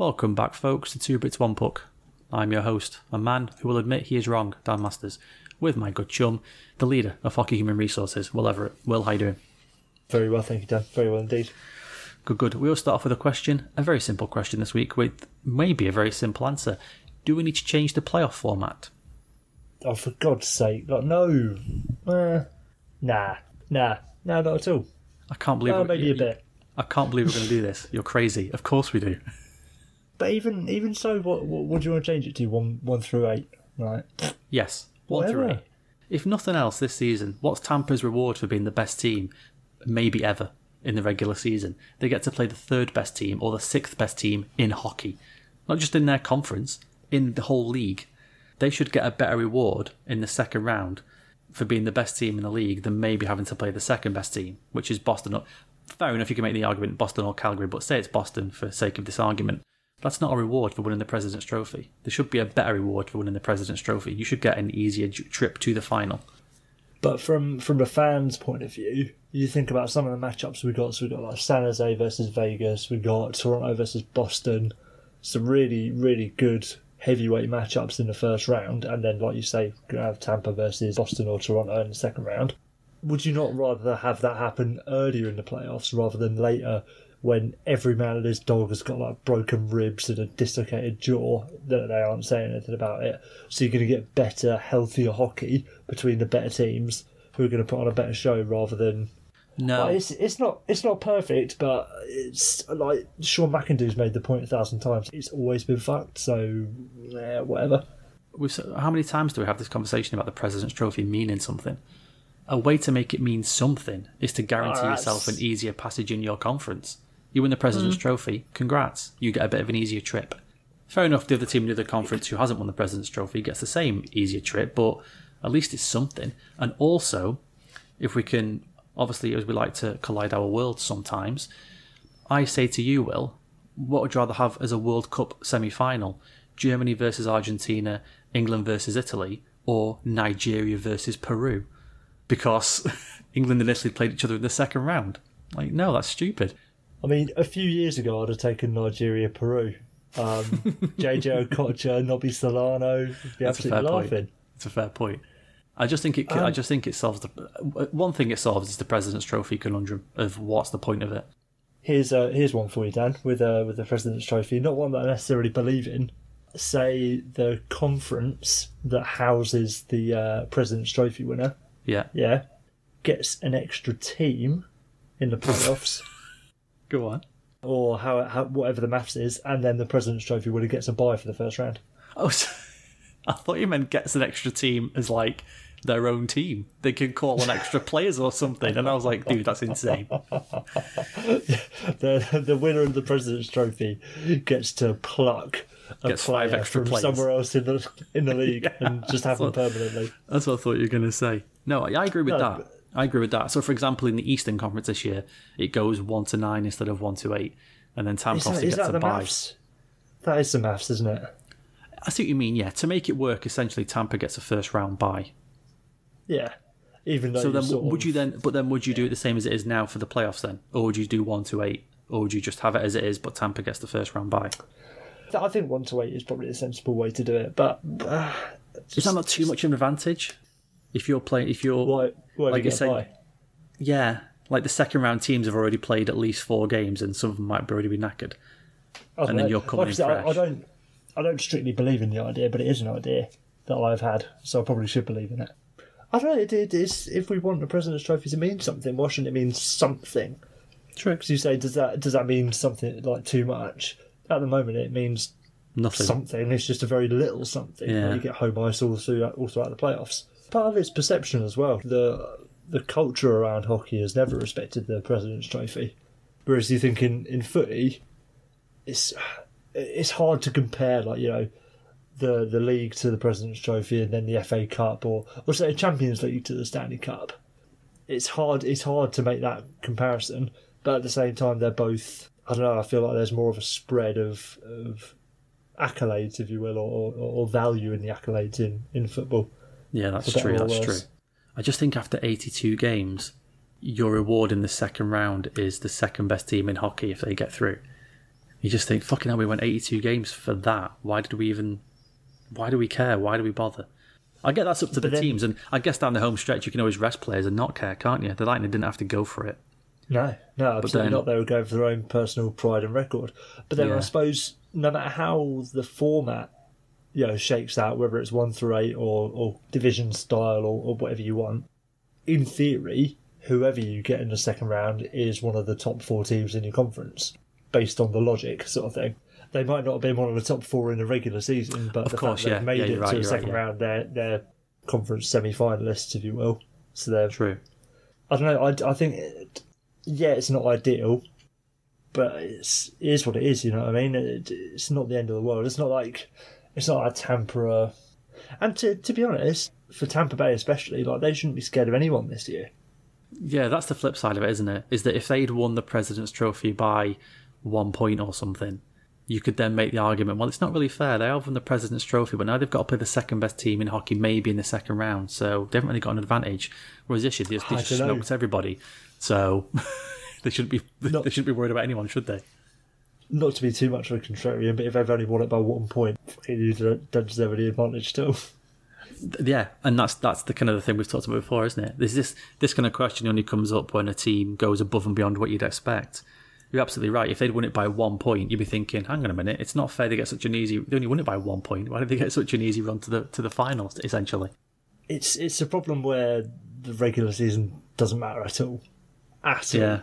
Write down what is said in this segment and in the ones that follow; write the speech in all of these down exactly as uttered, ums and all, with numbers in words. Welcome back, folks, to Two Brits One Puck. I'm your host, a man who will admit he is wrong, Dan Masters, with my good chum, the leader of Hockey Human Resources, Will Everett. Will, how you doing? Very well, thank you, Dan. Very well indeed. Good, good. We'll start off with a question, a very simple question this week, with maybe a very simple answer. Do we need to change the playoff format? Oh, for God's sake, like, no. Uh, nah, nah, nah, not at all. I can't believe. Oh, maybe a bit. I can't believe we're going to do this. You're crazy. Of course we do. But even even so, what, what what do you want to change it to? One one through eight, right? Yes, one Whatever. through eight. If nothing else this season, what's Tampa's reward for being the best team, maybe ever, in the regular season? They get to play the third best team or the sixth best team in hockey. Not just in their conference, in the whole league. They should get a better reward in the second round for being the best team in the league than maybe having to play the second best team, which is Boston. Fair enough, you can make the argument Boston or Calgary, but say it's Boston for sake of this argument. That's not a reward for winning the President's Trophy. There should be a better reward for winning the President's Trophy. You should get an easier trip to the final. But from from the fans' point of view, you think about some of the matchups we got. So we got like San Jose versus Vegas. We got Toronto versus Boston. Some really really good heavyweight matchups in the first round, and then like you say, we have Tampa versus Boston or Toronto in the second round. Would you not rather have that happen earlier in the playoffs rather than later? When every man and his dog has got like broken ribs and a dislocated jaw, that they aren't saying anything about it. So you're going to get better, healthier hockey between the better teams who are going to put on a better show rather than. No, like, it's it's not it's not perfect, but it's like Sean McIndoo's made the point a thousand times. It's always been fucked, so yeah, whatever. We've how many times do we have this conversation about the President's Trophy meaning something? A way to make it mean something is to guarantee oh, yourself an easier passage in your conference. You win the President's mm. Trophy, congrats. You get a bit of an easier trip. Fair enough, the other team in the other conference who hasn't won the President's Trophy gets the same easier trip, but at least it's something. And also, if we can, obviously, as we like to collide our worlds sometimes, I say to you, Will, what would you rather have as a World Cup semi-final? Germany versus Argentina, England versus Italy, or Nigeria versus Peru? Because England and Italy played each other in the second round. Like, no, that's stupid. I mean, a few years ago, I'd have taken Nigeria, Peru. Um, J J Okocha, Nobby Solano, would be absolutely laughing. It's a fair point. I just think it. Um, I just think it solves the one thing it solves is the President's Trophy conundrum of what's the point of it. Here's uh, here's one for you, Dan, with uh, with the President's Trophy. Not one that I necessarily believe in. Say the conference that houses the uh, President's Trophy winner. Yeah, yeah, gets an extra team in the playoffs. Go on. Or how, how whatever the maths is, and then the President's Trophy winner gets a bye for the first round. Oh, so, I thought you meant gets an extra team as like their own team. They can call on extra players or something, and I was like, dude, that's insane. the the winner of the President's Trophy gets to pluck a gets player five extra from players. Somewhere else in the in the league yeah, and just have them permanently. That's what I thought you were going to say. No, I, I agree with no, that. But, I agree with that. So, for example, in the Eastern Conference this year, it goes one to nine instead of one to eight, and then Tampa Bay gets a bye. That is the maths, isn't it? I see what you mean. Yeah, to make it work, essentially, Tampa gets a first round bye. Yeah, even though. So then, sort of, would you then? But then, would you yeah. do it the same as it is now for the playoffs then, or would you do one to eight, or would you just have it as it is, but Tampa gets the first round bye? I think one to eight is probably the sensible way to do it, but uh, just, is that not too much of an advantage? If you're playing, if you're why, why like you say, yeah, like the second round teams have already played at least four games, and some of them might already be knackered, and know. then you're coming like in said, fresh. I, I don't, I don't strictly believe in the idea, but it is an idea that I've had, so I probably should believe in it. I don't know. It, it is if we want the President's Trophy to mean something, why shouldn't it mean something? True, because you say, does that does that mean something like too much? At the moment, it means nothing. Something. It's just a very little something. Yeah. Like you get home ice all throughout, all throughout the playoffs. Part of its perception as well. The the culture around hockey has never respected the President's Trophy. Whereas you think in, in footy, it's it's hard to compare, like, you know, the, the league to the President's Trophy and then the F A Cup or, or say, Champions League to the Stanley Cup. It's hard it's hard to make that comparison, but at the same time, they're both, I don't know, I feel like there's more of a spread of, of accolades, if you will, or, or, or value in the accolades in, in football. Yeah, that's true, that's true. I just think after eighty-two games, your reward in the second round is the second best team in hockey if they get through. You just think, fucking hell, we went eighty-two games for that. Why did we even... Why do we care? Why do we bother? I get that's up to but the then, teams, and I guess down the home stretch you can always rest players and not care, can't you? The Lightning didn't have to go for it. No, no, absolutely then, not. They were going for their own personal pride and record. But then yeah. I suppose no matter how the format, you know, shakes out, whether it's one through eight or, or division style or, or whatever you want, in theory, whoever you get in the second round is one of the top four teams in your conference, based on the logic sort of thing. They might not have been one of the top four in the regular season, but of the course, fact yeah. they've made yeah, it right, to the second right, yeah. round, they're, they're conference semi-finalists, if you will. So they're true. I don't know. I, I think, it, yeah, it's not ideal, but it's, it is what it is. You know what I mean? It, it's not the end of the world. It's not like it's not like Tampa. And to to be honest, for Tampa Bay especially, like they shouldn't be scared of anyone this year. Yeah, that's the flip side of it, isn't it? Is that if they'd won the President's Trophy by one point or something, you could then make the argument, well, it's not really fair. They are from the President's Trophy, but now they've got to play the second-best team in hockey, maybe in the second round, so they haven't really got an advantage. Whereas this year, they just, they just smoked everybody. So they shouldn't be not, they shouldn't be worried about anyone, should they? Not to be too much of a contrarian, but if they've only won it by one point, they don't deserve any advantage still. Yeah, and that's that's the kind of the thing we've talked about before, isn't it? This, this, this kind of question only comes up when a team goes above and beyond what you'd expect. You're absolutely right. If they'd won it by one point, you'd be thinking, hang on a minute, it's not fair they get such an easy... They only won it by one point. Why did they get such an easy run to the to the finals, essentially? It's it's a problem where the regular season doesn't matter at all. At yeah. all.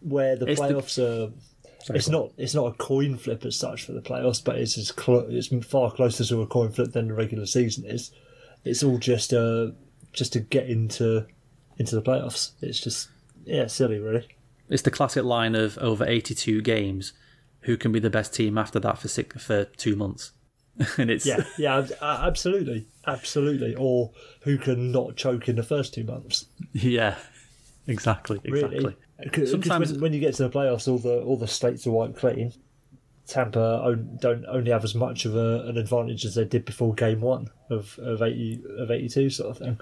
Where the it's playoffs the... are... Sorry, it's not it's not a coin flip as such for the playoffs, but it's, as clo- it's far closer to a coin flip than the regular season is. It's all just, uh, just to get into into the playoffs. It's just, yeah, silly, really. It's the classic line of over eighty-two games, who can be the best team after that for six, for two months? And it's yeah, yeah, absolutely, absolutely. Or who can not choke in the first two months? Yeah, exactly, exactly. Really. Cause, Sometimes cause when, when you get to the playoffs, all the all the slates are wiped clean. Tampa don't only have as much of a, an advantage as they did before game one of of eighty of eighty-two sort of thing.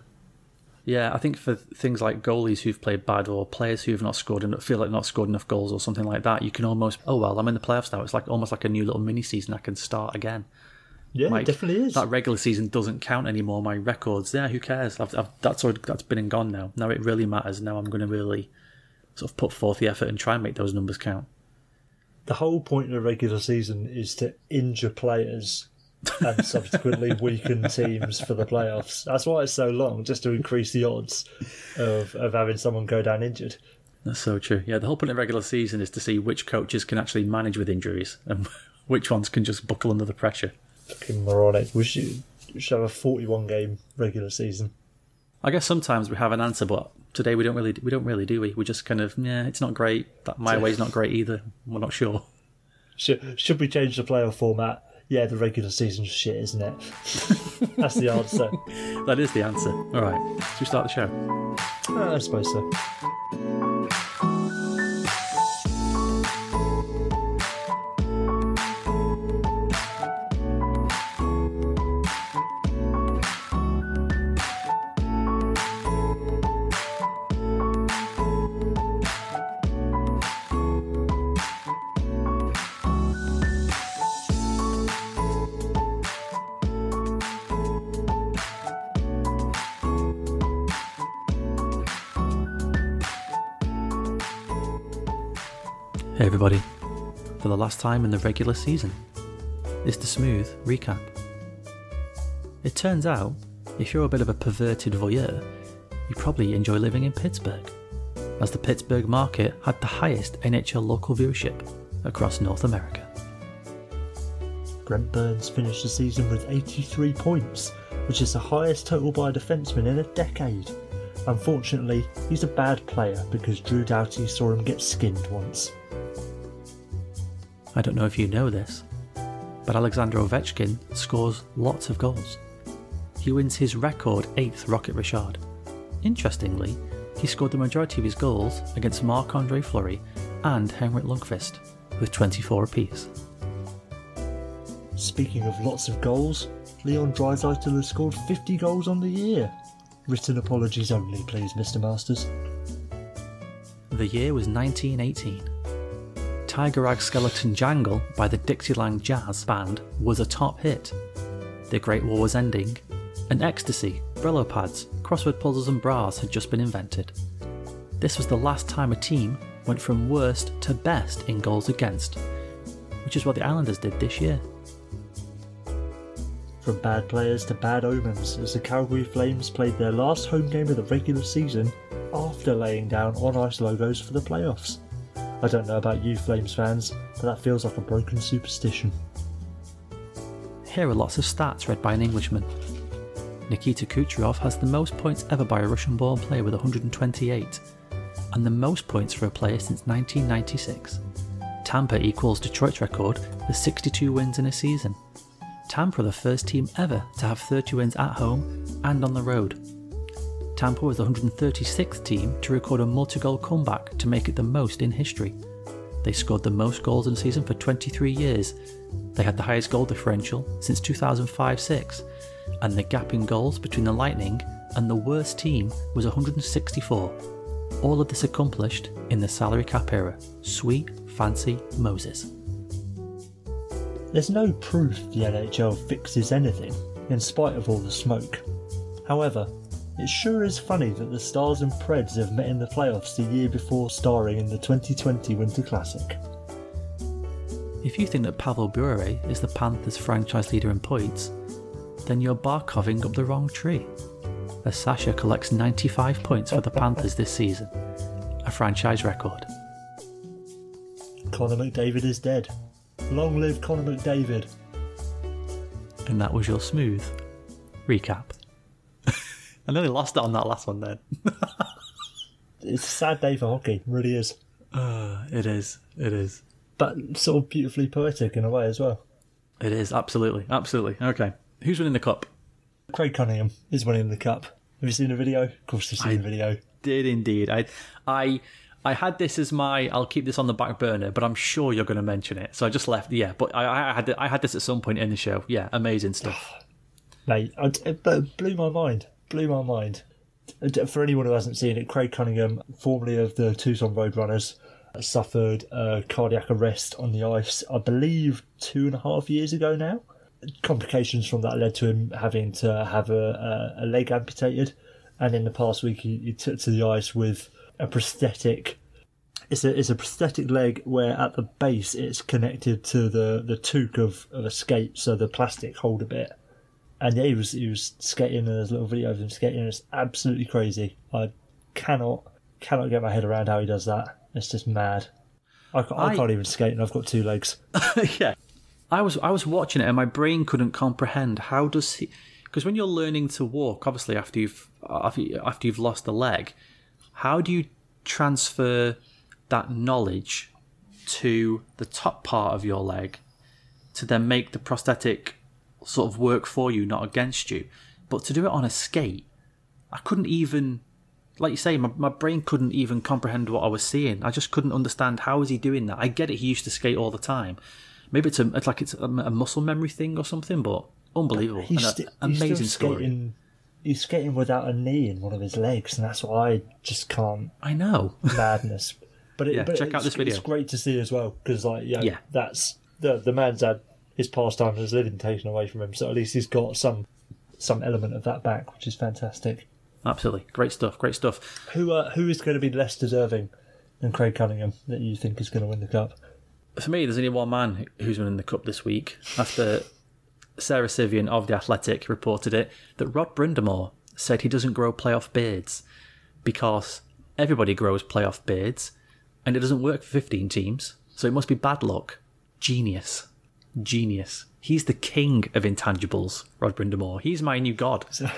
Yeah, I think for things like goalies who've played bad or players who've not scored and feel like not scored enough goals or something like that, you can almost, oh, well, I'm in the playoffs now. It's like almost like a new little mini-season. I can start again. Yeah, like, it definitely is. That regular season doesn't count anymore. My record's, yeah, who cares? I've, I've, that's already, that's been and gone now. Now it really matters. Now I'm going to really sort of put forth the effort and try and make those numbers count. The whole point of the regular season is to injure players and subsequently weaken teams for the playoffs. That's why it's so long, just to increase the odds of, of having someone go down injured. That's so true. Yeah, the whole point of regular season is to see which coaches can actually manage with injuries and which ones can just buckle under the pressure. Fucking moronic. We should, we should have a forty-one game regular season. I guess sometimes we have an answer, but today we don't really. We don't really, do we? We just kind of, yeah, it's not great. That my way's not great either. We're not sure. Should should we change the playoff format? Yeah, the regular season's shit, isn't it? That's the answer. That is the answer. All right, should we start the show? Uh, I suppose so. Hey everybody, for the last time in the regular season, it's the Smooth Recap. It turns out, if you're a bit of a perverted voyeur, you probably enjoy living in Pittsburgh, as the Pittsburgh market had the highest N H L local viewership across North America. Brent Burns finished the season with eighty-three points, which is the highest total by a defenseman in a decade. Unfortunately, he's a bad player because Drew Doughty saw him get skinned once. I don't know if you know this, but Alexander Ovechkin scores lots of goals. He wins his record eighth Rocket Richard. Interestingly, he scored the majority of his goals against Marc-Andre Fleury and Henrik Lundqvist, with twenty-four apiece. Speaking of lots of goals, Leon Draisaitl has scored fifty goals on the year. Written apologies only, please, Mister Masters. The year was nineteen eighteen. Tiger Rag Skeleton Jangle by the Dixieland Jazz Band was a top hit. The Great War was ending, and ecstasy, Brillo pads, crossword puzzles and bras had just been invented. This was the last time a team went from worst to best in goals against, which is what the Islanders did this year. From bad players to bad omens, as the Calgary Flames played their last home game of the regular season after laying down on-ice logos for the playoffs. I don't know about you Flames fans, but that feels like a broken superstition. Here are lots of stats read by an Englishman. Nikita Kucherov has the most points ever by a Russian-born player with one hundred twenty-eight, and the most points for a player since nineteen ninety-six. Tampa equals Detroit's record for sixty-two wins in a season. Tampa are the first team ever to have thirty wins at home and on the road. Tampa was the one hundred thirty-sixth team to record a multi-goal comeback to make it the most in history. They scored the most goals in a season for twenty-three years. They had the highest goal differential since two thousand five to six, and the gap in goals between the Lightning and the worst team was one hundred sixty-four. All of this accomplished in the salary cap era. Sweet, fancy Moses. There's no proof the N H L fixes anything, in spite of all the smoke. However, it sure is funny that the Stars and Preds have met in the playoffs the year before starring in the twenty twenty Winter Classic. If you think that Pavel Bure is the Panthers franchise leader in points, then you're Barkoving up the wrong tree, as Sasha collects ninety-five points for the Panthers this season, a franchise record. Connor McDavid is dead. Long live Connor McDavid. And that was your smooth recap. I nearly lost it on that last one then. It's a sad day for hockey, it really is. Uh, it is, it is. But sort of beautifully poetic in a way as well. It is, absolutely, absolutely. Okay, who's winning the cup? Craig Cunningham is winning the cup. Have you seen the video? Of course you've seen I the video. Did indeed. I... I I had this as my, I'll keep this on the back burner, but I'm sure you're going to mention it. So I just left, yeah, but I, I had I had this at some point in the show. Yeah, amazing stuff. Mate, it blew my mind. Blew my mind. For anyone who hasn't seen it, Craig Cunningham, formerly of the Tucson Roadrunners, suffered a cardiac arrest on the ice, I believe two and a half years ago now. Complications from that led to him having to have a, a leg amputated. And in the past week, he, he took to the ice with a prosthetic. It's a it's a prosthetic leg where at the base it's connected to the the toque of, of a skate, so the plastic hold a bit. And yeah, he was he was skating, and there's a little video of him skating. And it's absolutely crazy. I cannot cannot get my head around how he does that. It's just mad. I, I, I can't even skate, and I've got two legs. Yeah, I was I was watching it, and my brain couldn't comprehend how does he? Because when you're learning to walk, obviously after you've after you've lost the leg. How do you transfer that knowledge to the top part of your leg to then make the prosthetic sort of work for you, not against you? But to do it on a skate, I couldn't even, like you say, my, my brain couldn't even comprehend what I was seeing. I just couldn't understand how is he doing that. I get it, he used to skate all the time. Maybe it's, a, it's like it's a, a muscle memory thing or something, but unbelievable. He's sti- an amazing he's still skating- story. He's skating without a knee in one of his legs, and that's why I just can't. I know madness, but, it, yeah, but check it's, out this video. It's great to see as well because, like, you know, yeah, that's the the man's had his pastime has living taken away from him, so at least he's got some some element of that back, which is fantastic. Absolutely, great stuff, great stuff. Who uh, who is going to be less deserving than Craig Cunningham that you think is going to win the cup? For me, there's only one man who's winning the cup this week after. Sarah Sivian of The Athletic reported it, that Rod Brindamore said he doesn't grow playoff beards because everybody grows playoff beards and it doesn't work for fifteen teams, so it must be bad luck. Genius. Genius. He's the king of intangibles, Rod Brindamore. He's my new god. So,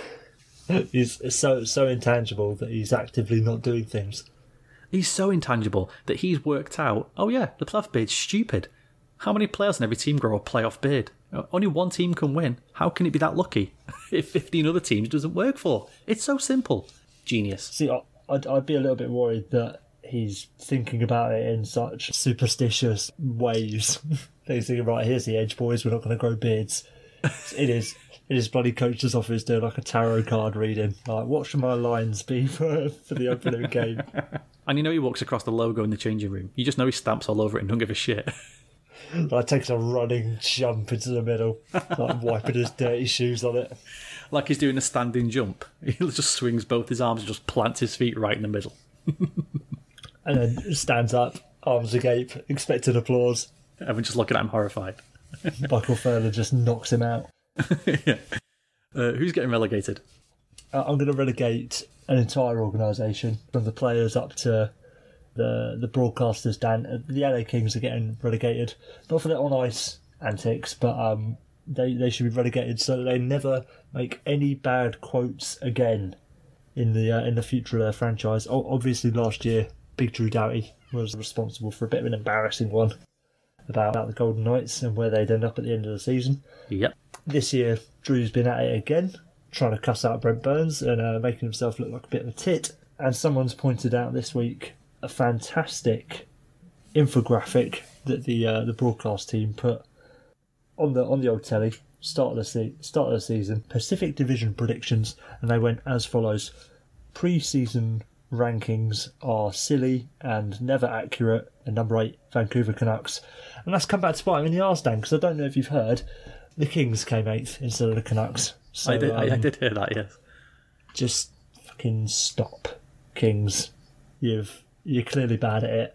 he's so, so intangible that he's actively not doing things. He's so intangible that he's worked out, oh yeah, the playoff beard's stupid. How many players in every team grow a playoff beard? Only one team can win. How can it be that lucky if fifteen other teams doesn't work for? It's so simple. Genius. See, I'd, I'd be a little bit worried that he's thinking about it in such superstitious ways. He's thinking, right, here's the edge, boys. We're not going to grow beards. It is. It is bloody coach's office doing like a tarot card reading. Like, what should my lines be for, for the opening game? And you know he walks across the logo in the changing room. You just know he stamps all over it and don't give a shit. Like takes a running jump into the middle, like wiping his dirty shoes on it. Like he's doing a standing jump. He just swings both his arms and just plants his feet right in the middle. And then stands up, arms agape, expected applause. Everyone just looking at him horrified. Michael Furler just knocks him out. Yeah. Uh, who's getting relegated? Uh, I'm going to relegate an entire organisation, from the players up to the the broadcasters down. The L A Kings are getting relegated, not for their on-ice antics, but um, they, they should be relegated so that they never make any bad quotes again in the uh, in the future of their franchise. O- obviously, last year, Big Drew Doughty was responsible for a bit of an embarrassing one about, about the Golden Knights and where they'd end up at the end of the season. Yep. This year, Drew's been at it again, trying to cuss out Brent Burns and uh, making himself look like a bit of a tit. And someone's pointed out this week a fantastic infographic that the uh, the broadcast team put on the on the old telly, start of the, se- start of the season, Pacific Division predictions, and they went as follows. Pre-season rankings are silly and never accurate, and number eight, Vancouver Canucks. And that's come back to bite him in the arse, Dan, because I don't know if you've heard, the Kings came eighth instead of the Canucks. So, I did. Um, I, I did hear that. Yes. Just fucking stop, Kings. You've you're clearly bad at it.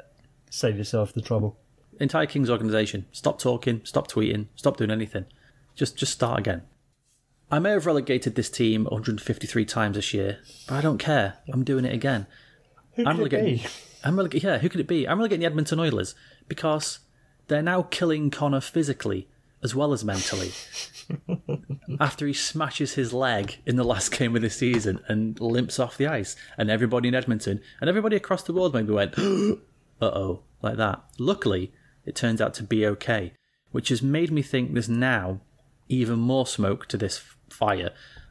Save yourself the trouble. Entire Kings organisation. Stop talking. Stop tweeting. Stop doing anything. Just just start again. I may have relegated this team one hundred fifty-three times this year, but I don't care. I'm doing it again. Who could I'm it be? I'm releg- yeah. Who could it be? I'm relegating the Edmonton Oilers because they're now killing Connor physically as well as mentally, after he smashes his leg in the last game of the season and limps off the ice. And everybody in Edmonton and everybody across the world maybe went, uh-oh, like that. Luckily, it turns out to be okay, which has made me think there's now even more smoke to this fire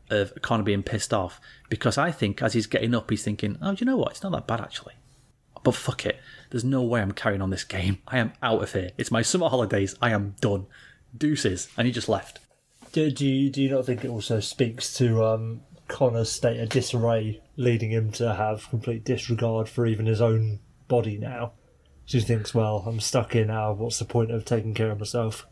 of Connor being pissed off, because I think as he's getting up, he's thinking, oh, do you know what? It's not that bad, actually. But fuck it. There's no way I'm carrying on this game. I am out of here. It's my summer holidays. I am done. Deuces, and he just left. Do, do you do you not think it also speaks to um, Connor's state of disarray, leading him to have complete disregard for even his own body now? She thinks, well, I'm stuck here now. What's the point of taking care of myself?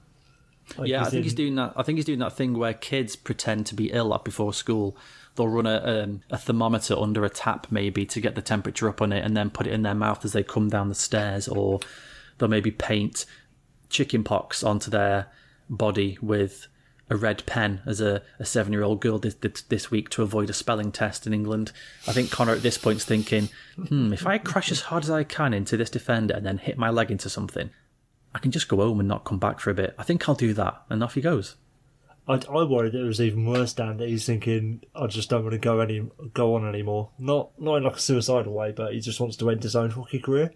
Like, yeah, I think in... he's doing that. I think he's doing that thing where kids pretend to be ill up before school. They'll run a um, a thermometer under a tap maybe to get the temperature up on it, and then put it in their mouth as they come down the stairs, or they'll maybe paint chicken pox onto their body with a red pen, as a, a seven-year-old girl did this, this week to avoid a spelling test in England. I think Connor at this point's thinking, hmm, if I crash as hard as I can into this defender and then hit my leg into something, I can just go home and not come back for a bit. I think I'll do that. And off he goes. I, I worried that it was even worse, Dan, that he's thinking, I just don't want to go any go on anymore. Not, not in like a suicidal way, but he just wants to end his own hockey career.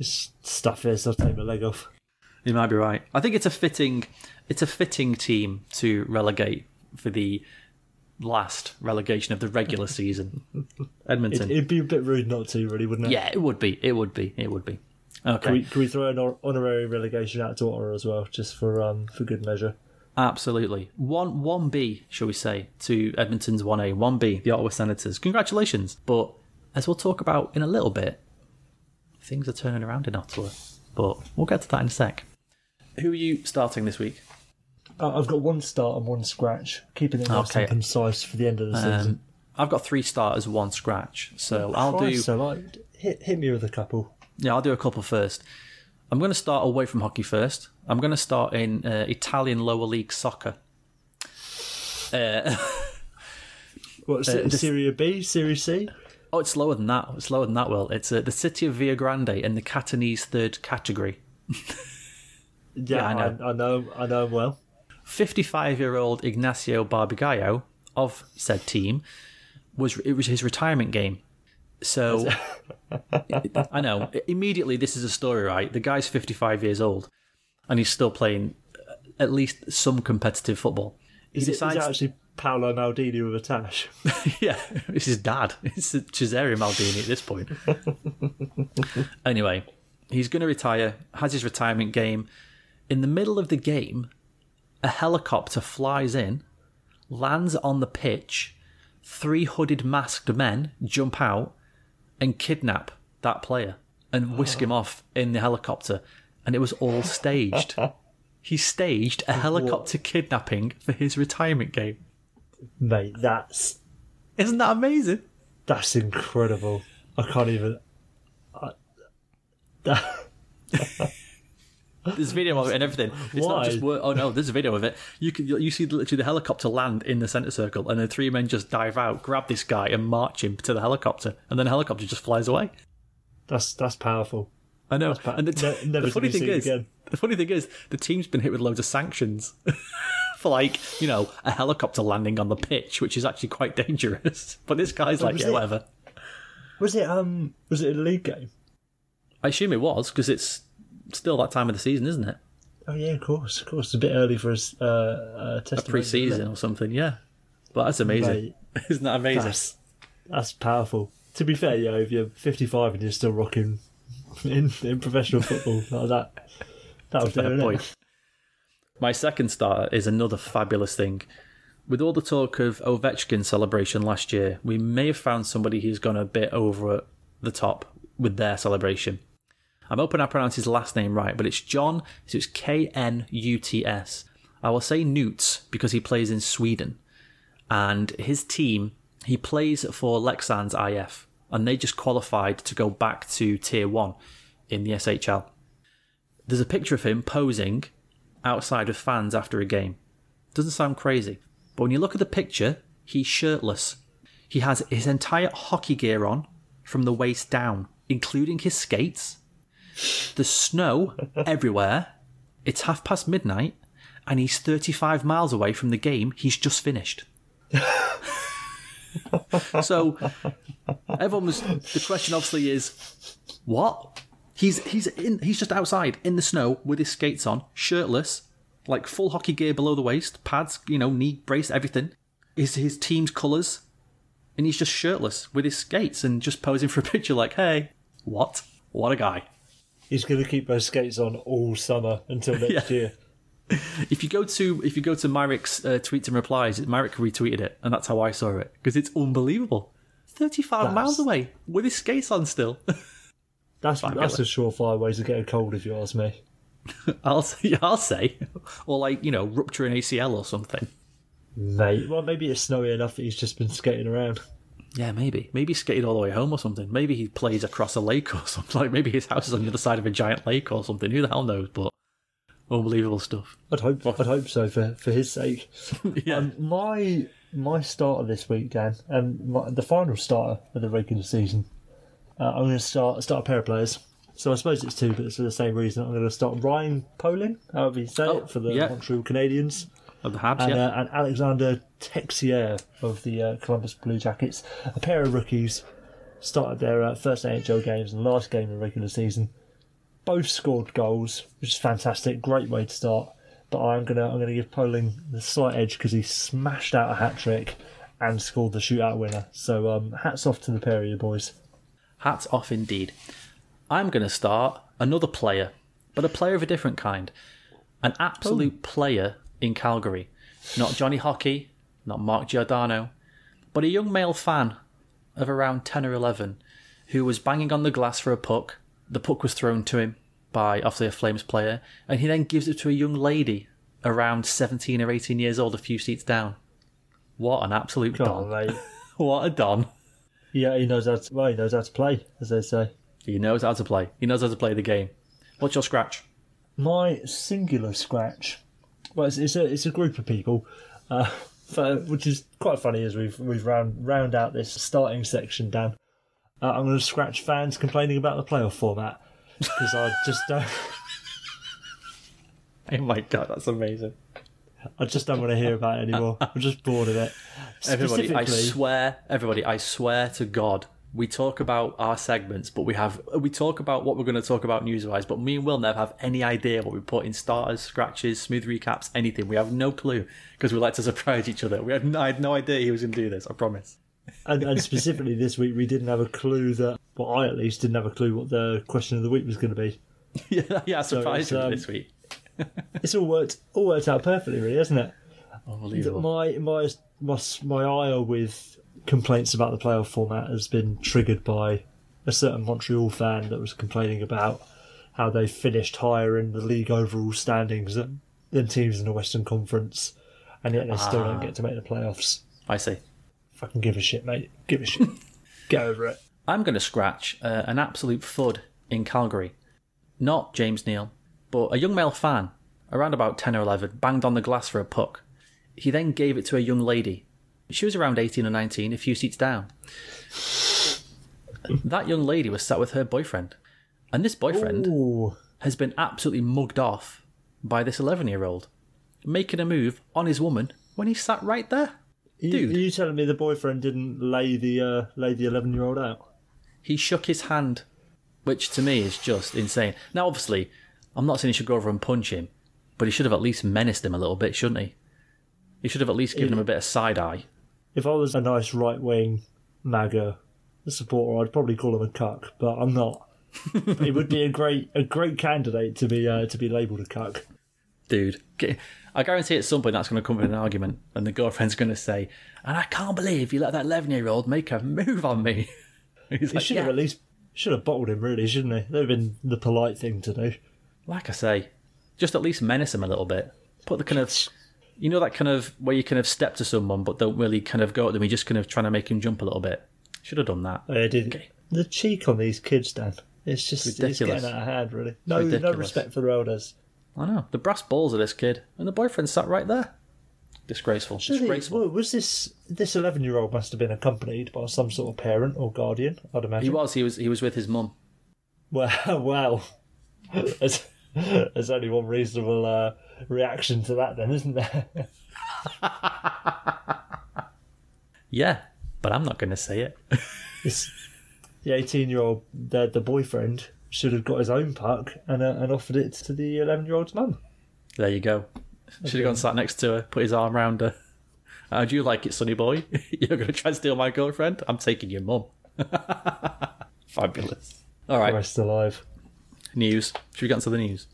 Stuff this, I'll take my leg off. You might be right. I think it's a fitting, it's a fitting team to relegate for the last relegation of the regular season. Edmonton. It, it'd be a bit rude not to, really, wouldn't it? Yeah, it would be. It would be. It would be. Okay. Can we, can we throw an honorary relegation out to Ottawa as well, just for um for good measure? Absolutely. One one B, shall we say, to Edmonton's one A, one B, the Ottawa Senators. Congratulations. But as we'll talk about in a little bit, things are turning around in Ottawa. But we'll get to that in a sec. Who are you starting this week? Uh, I've got one start and one scratch, keeping it nice okay. and concise for the end of the um, season. I've got three starters, one scratch, so oh, I'll Christ, do. So like, hit hit me with a couple. Yeah, I'll do a couple first. I'm going to start away from hockey first. I'm going to start in uh, Italian lower league soccer. Uh, What's uh, it? This... Serie B, Serie C. Oh, it's lower than that. It's lower than that, Will. It's uh, the city of Via Grande in the Catanese third category. Yeah, yeah, I know. I, I know. I know well. fifty-five-year-old Ignacio Barbagallo of said team was it was his retirement game. So I know immediately this is a story, right? The guy's fifty-five years old, and he's still playing at least some competitive football. He is decides it, is it actually Paolo Maldini with a tash. Yeah, it's his dad. It's Cesare Maldini at this point. Anyway, he's going to retire, has his retirement game. In the middle of the game, a helicopter flies in, lands on the pitch, three hooded masked men jump out and kidnap that player and whisk him off in the helicopter. And it was all staged. He staged a helicopter kidnapping for his retirement game. Mate, that's... Isn't that amazing? That's incredible. I can't even... I... There's a video of it and everything. It's Why? Not just word... Oh, no, there's a video of it. You can, you see literally the helicopter land in the centre circle and the three men just dive out, grab this guy and march him to the helicopter, and then the helicopter just flies away. That's that's powerful. I know. Pa- and the, t- never the funny thing is, again. the funny thing is, the team's been hit with loads of sanctions for, like, you know, a helicopter landing on the pitch, which is actually quite dangerous. But this guy's like, yeah, it, whatever. Was it um? Was it a league game? I assume it was, because it's still that time of the season, isn't it? Oh yeah, of course, of course. It's a bit early for a uh, a, a pre-season or something, yeah. But that's amazing, mate, isn't that amazing? That's, that's powerful. To be fair, you know, if you're fifty-five and you're still rocking in, in professional football like that, that was fair point. It? My second starter is another fabulous thing. With all the talk of Ovechkin's celebration last year, we may have found somebody who's gone a bit over the top with their celebration. I'm hoping I pronounce his last name right, but it's John, so it's K N U T S. I will say Nuts because he plays in Sweden. And his team, he plays for Leksands I F, and they just qualified to go back to Tier one in the S H L. There's a picture of him posing outside with fans after a game. Doesn't sound crazy, but when you look at the picture, he's shirtless. He has his entire hockey gear on from the waist down, including his skates. There's snow everywhere. It's half past midnight, and he's thirty-five miles away from the game he's just finished. So everyone was... The question obviously is, what? He's he's in. He's just outside in the snow with his skates on, shirtless, like full hockey gear below the waist, pads, you know, knee brace, everything. His his team's colours, and he's just shirtless with his skates and just posing for a picture. Like, hey, what? What a guy. He's going to keep those skates on all summer until next yeah. year. If you go to if you go to Myrick's uh, tweets and replies, Myrick retweeted it, and that's how I saw it, because it's unbelievable. Thirty-five that's, miles away with his skates on still. That's that's a surefire way to get a cold, if you ask me. I'll say, I'll say, or like you know, rupture an A C L or something. Mate, well maybe it's snowy enough that he's just been skating around. Yeah, maybe. Maybe he skated all the way home or something. Maybe he plays across a lake or something. Like maybe his house is on the other side of a giant lake or something. Who the hell knows? But unbelievable stuff. I'd hope. I'd hope so for, for his sake. yeah. Um, my my starter this week, Dan, and my, the final starter of the regular season. Uh, I'm going to start start a pair of players. So I suppose it's two, but it's for the same reason. I'm going to start Ryan Pohlin, however you say oh, it, for the yeah. Montreal Canadiens. Of the Habs, and, yeah. uh, and Alexander Texier of the uh, Columbus Blue Jackets. A pair of rookies started their uh, first N H L games and last game of the regular season. Both scored goals, which is fantastic. Great way to start. But I'm gonna I'm gonna give Poling the slight edge because he smashed out a hat trick and scored the shootout winner. So um, hats off to the pair of you boys. Hats off indeed. I'm gonna start another player, but a player of a different kind, an absolute oh. player. In Calgary. Not Johnny Hockey, not Mark Giordano, but a young male fan of around ten or eleven who was banging on the glass for a puck. The puck was thrown to him by obviously a Flames player, and he then gives it to a young lady around seventeen or eighteen years old, a few seats down. What an absolute God, don. Mate. What a don. Yeah, he knows how to, well, he knows how to play, as they say. He knows how to play. He knows how to play the game. What's your scratch? My singular scratch... Well, it's, it's a it's a group of people, uh, for, which is quite funny as we've we've round round out this starting section. Dan, uh, I'm going to scratch fans complaining about the playoff format because I just don't. Oh my God, that's amazing! I just don't want to hear about it anymore. I'm just bored of it. Everybody, I swear, everybody, I swear to God, we talk about our segments, but we have we talk about what we're going to talk about news-wise, but me and Will never have any idea what we put in starters, scratches, smooth recaps, anything. We have no clue because we like to surprise each other. We had I had no idea he was going to do this, I promise. And, and specifically this week, we didn't have a clue that, well, I at least didn't have a clue what the question of the week was going to be. yeah, yeah, I surprised so um, you this week. It's all worked all worked out perfectly, really, hasn't it? Unbelievable. My my my my ire with complaints about the playoff format has been triggered by a certain Montreal fan that was complaining about how they finished higher in the league overall standings than, than teams in the Western Conference, and yet they still ah. don't get to make the playoffs. I see. Fucking give a shit, mate. Give a shit. Get over it. I'm going to scratch uh, an absolute FUD in Calgary. Not James Neal, but a young male fan, around about ten or eleven, banged on the glass for a puck. He then gave it to a young lady. She was around eighteen or nineteen, a few seats down. That young lady was sat with her boyfriend. And this boyfriend Ooh. has been absolutely mugged off by this eleven-year-old, making a move on his woman when he sat right there. Dude. You, are you telling me the boyfriend didn't lay the uh, lay the eleven-year-old out? He shook his hand, which to me is just insane. Now, obviously, I'm not saying he should go over and punch him, but he should have at least menaced him a little bit, shouldn't he? He should have at least given if, him a bit of side-eye. If I was a nice right-wing MAGA supporter, I'd probably call him a cuck, but I'm not. He would be a great a great candidate to be uh, to be labelled a cuck. Dude, I guarantee at some point that's going to come in an argument and the girlfriend's going to say, and I can't believe you let that eleven-year-old make a move on me. He's he like, should yeah. have at least should have bottled him, really, shouldn't he? That would have been the polite thing to do. Like I say, just at least menace him a little bit. Put the kind of, you know, that kind of, where you kind of step to someone but don't really kind of go at them, you're just kind of trying to make him jump a little bit. Should have done that. Oh, yeah, dude, okay. The cheek on these kids, Dan. It's just ridiculous. It's getting out of hand, really. No, no respect for their elders. I know. The brass balls of this kid. And the boyfriend sat right there. Disgraceful. Surely, Disgraceful. Well, was this this eleven-year-old must have been accompanied by some sort of parent or guardian, I'd imagine. He was. He was He was with his mum. Well, well. There's, there's only one reasonable uh, reaction to that then, isn't there? Yeah, but I'm not going to say it. It's, the eighteen-year-old, the, the boyfriend... should have got his own puck and uh, and offered it to the eleven-year-old's mum. There you go. Should have gone sat next to her, put his arm round her. How do you like it, sonny boy? You're going to try and steal my girlfriend? I'm taking your mum. Fabulous. All right. Rest alive. News. Should we get into the news?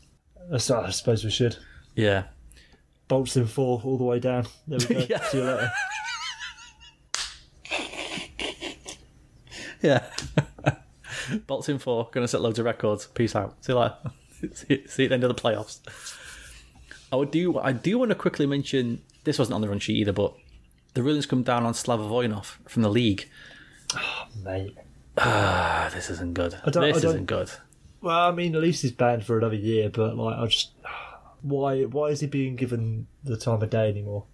I suppose we should. Yeah. Bolts in four all the way down. There we go. Yeah. See you later. Yeah. Bolts in four, going to set loads of records. Peace out. See you later. see, see you at the end of the playoffs. I do I do want to quickly mention, this wasn't on the run sheet either, but the rulings come down on Slava Voinov from the league. Oh, mate. Ah, this isn't good. I don't, this I don't, isn't good. Well, I mean, at least he's banned for another year, but like, I just... Why, why is he being given the time of day anymore?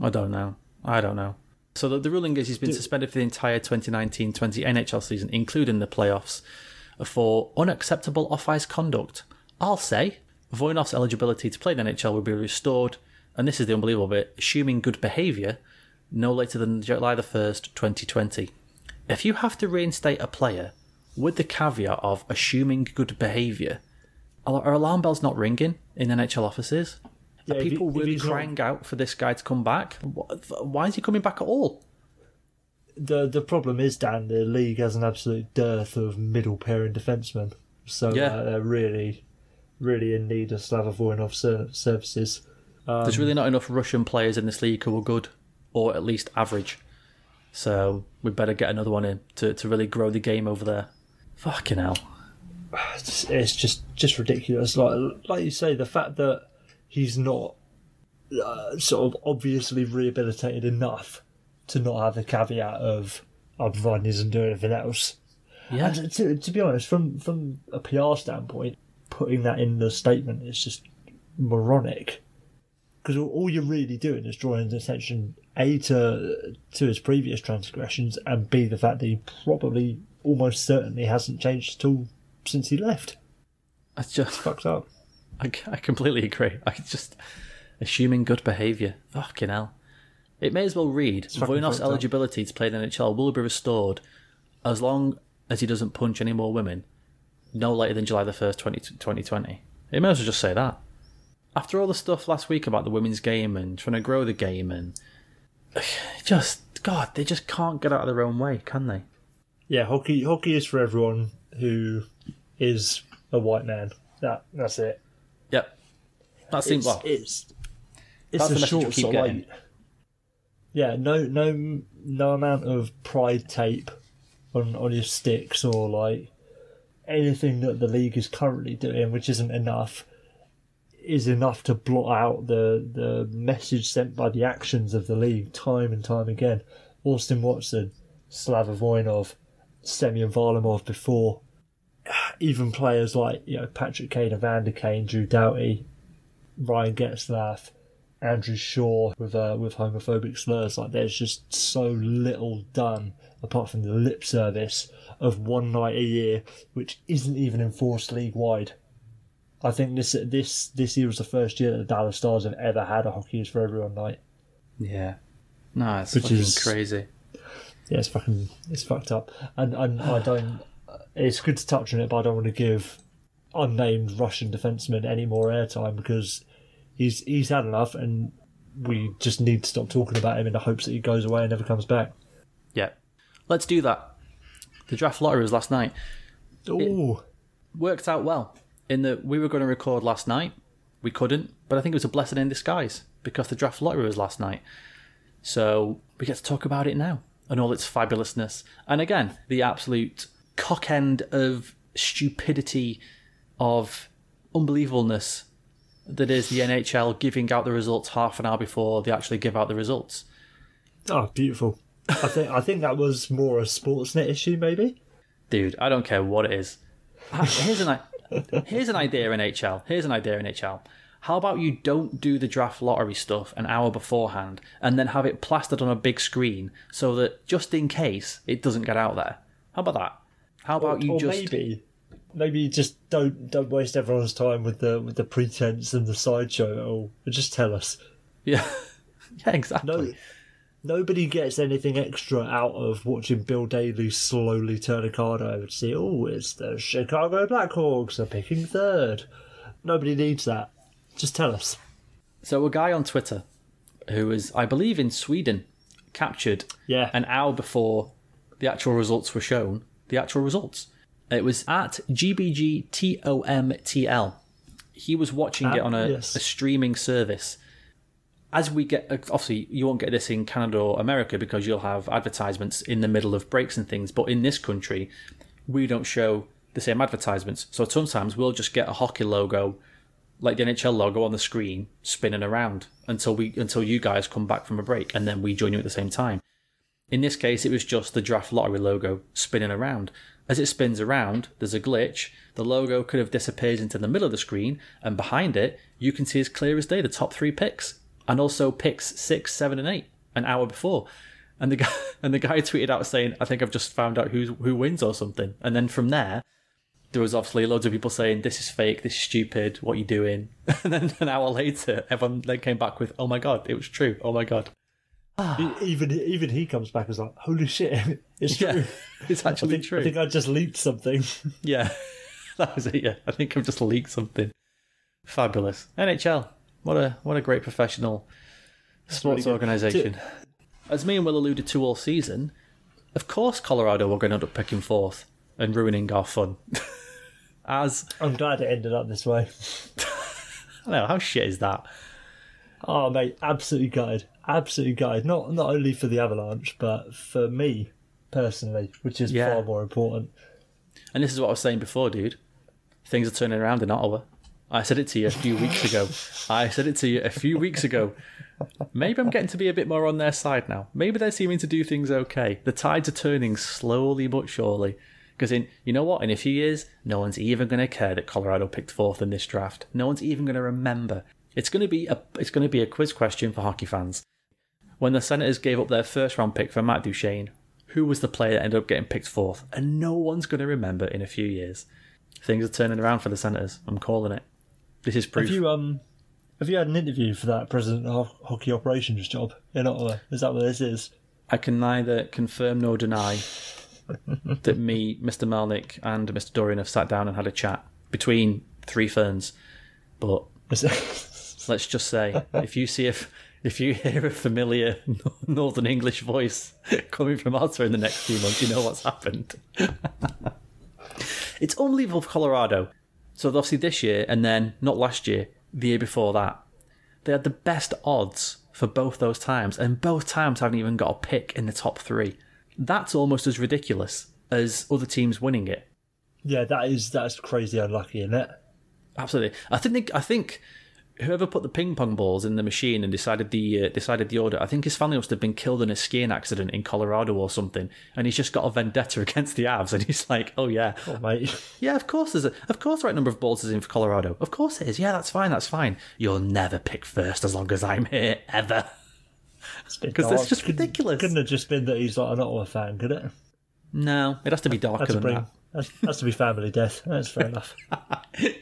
I don't know. I don't know. So the, the ruling is he's been suspended for the entire twenty nineteen twenty N H L season, including the playoffs, for unacceptable off-ice conduct. I'll say Voinov's eligibility to play in the N H L will be restored, and this is the unbelievable bit, assuming good behaviour, no later than July the first, twenty twenty. If you have to reinstate a player with the caveat of assuming good behaviour, are alarm bells not ringing in N H L offices? Are yeah, people you, really crying not... out for this guy to come back? Why is he coming back at all? The the problem is, Dan, the league has an absolute dearth of middle-pairing defensemen. So yeah. uh, they're really, really in need of Slava Voinov ser- services. Um, There's really not enough Russian players in this league who are good, or at least average. So we'd better get another one in to, to really grow the game over there. Fucking hell. It's, it's just, just ridiculous. Like Like you say, the fact that he's not uh, sort of obviously rehabilitated enough to not have the caveat of I'm fine, he doesn't do anything else. Yeah. And to, to be honest, from from a P R standpoint, putting that in the statement is just moronic. Because all you're really doing is drawing attention A to to his previous transgressions, and B the fact that he probably almost certainly hasn't changed at all since he left. That's just it's fucked up. I completely agree. I just assuming good behaviour. Fucking hell. It may as well read, Voinov's eligibility to play in the N H L will be restored as long as he doesn't punch any more women, no later than July the first, twenty twenty. It may as well just say that. After all the stuff last week about the women's game and trying to grow the game and... Just, God, they just can't get out of their own way, can they? Yeah, hockey, hockey is for everyone who is a white man. That, that's it. Yep. that seems well. It's, it's a short so like, yeah, no, no, no amount of pride tape on on your sticks or like anything that the league is currently doing, which isn't enough, is enough to blot out the the message sent by the actions of the league time and time again. Austin Watson, Slava Voinov, Semyon Varlamov before, even players like you know Patrick Kane, Evander Kane, Drew Doughty, Ryan Getzlaff, Andrew Shaw with uh, with homophobic slurs. Like there's just so little done apart from the lip service of one night a year, which isn't even enforced league wide. I think this this this year was the first year that the Dallas Stars have ever had a Hockey Is for Everyone night. Yeah, no, it's which fucking is, crazy. Yeah, it's fucking it's fucked up, and and I don't. It's good to touch on it, but I don't want to give unnamed Russian defenseman any more airtime because he's he's had enough, and we just need to stop talking about him in the hopes that he goes away and never comes back. Yeah, let's do that. The draft lottery was last night. Ooh, it worked out well in that we were going to record last night. We couldn't, but I think it was a blessing in disguise because the draft lottery was last night. So we get to talk about it now and all its fabulousness. And again, the absolute cock end of stupidity, of unbelievableness that is the N H L giving out the results half an hour before they actually give out the results. Oh, beautiful. I think I think that was more a Sportsnet issue, maybe? Dude, I don't care what it is. Here's an, here's an idea, N H L. Here's an idea, N H L. How about you don't do the draft lottery stuff an hour beforehand and then have it plastered on a big screen so that just in case it doesn't get out there? How about that? How about or, you or just maybe, maybe you just don't don't waste everyone's time with the with the pretense and the sideshow at all. Just tell us. Yeah, yeah, exactly. No, nobody gets anything extra out of watching Bill Daly slowly turn a card over to see. Oh, it's the Chicago Blackhawks are picking third. Nobody needs that. Just tell us. So a guy on Twitter, who is I believe in Sweden, captured yeah. an hour before the actual results were shown. The actual results. It was at G B G T O M T L. He was watching ah, it on a, yes. a streaming service. As we get, obviously, you won't get this in Canada or America because you'll have advertisements in the middle of breaks and things. But in this country, we don't show the same advertisements. So sometimes we'll just get a hockey logo, like the N H L logo, on the screen spinning around until we until you guys come back from a break, and then we join you at the same time. In this case, it was just the draft lottery logo spinning around. As it spins around, there's a glitch. The logo could have disappeared into the middle of the screen, and behind it, you can see as clear as day the top three picks, and also picks six, seven, and eight an hour before. And the guy and the guy tweeted out saying, "I think I've just found out who's, who wins or something." And then from there, there was obviously loads of people saying, "This is fake. This is stupid. What are you doing?" And then an hour later, everyone then came back with, "Oh my god, it was true. Oh my god." Even even he comes back as like, holy shit, it's true. Yeah, it's actually I think, true. I think I just leaked something. Yeah, that was it. Yeah, I think I've just leaked something. Fabulous. N H L, what a what a great professional sports really organisation. As me and Will alluded to all season, of course Colorado were going to end up picking fourth and ruining our fun. As I'm glad it ended up this way. I know, how shit is that? Oh mate, absolutely gutted. Absolutely gutted. Not not only for the Avalanche, but for me personally, which is yeah. far more important. And this is what I was saying before, dude. Things are turning around in Ottawa. I said it to you a few weeks ago. I said it to you a few weeks ago. Maybe I'm getting to be a bit more on their side now. Maybe they're seeming to do things okay. The tides are turning slowly but surely. Because in you know what? In a few years, no one's even going to care that Colorado picked fourth in this draft. No one's even going to remember. It's going to be a it's going to be a quiz question for hockey fans. When the Senators gave up their first-round pick for Matt Duchene, who was the player that ended up getting picked fourth? And no one's going to remember in a few years. Things are turning around for the Senators. I'm calling it. This is proof. Have you, um, have you had an interview for that President of Hockey Operations job in Ottawa? Is that what this is? I can neither confirm nor deny that me, Mister Melnick and Mister Dorian have sat down and had a chat between three ferns. But let's just say, if you see if... if you hear a familiar Northern English voice coming from Ottawa in the next few months, you know what's happened. It's unbelievable for Colorado. So obviously this year, and then not last year, the year before that. They had the best odds for both those times, and both times haven't even got a pick in the top three. That's almost as ridiculous as other teams winning it. Yeah, that is that's crazy unlucky, isn't it? Absolutely. I think I think whoever put the ping pong balls in the machine and decided the uh, decided the order, I think his family must have been killed in a skiing accident in Colorado or something, and he's just got a vendetta against the Avs, and he's like, "Oh yeah, oh, mate, yeah, of course there's a, of course the right number of balls is in for Colorado, of course it is, yeah, that's fine, that's fine. You'll never pick first as long as I'm here ever." Because it's just couldn't, ridiculous. Couldn't have just been that he's not an Ottawa fan, could it? No, it has to be darker that's than bring, that. That's, that's to be family death. That's fair enough.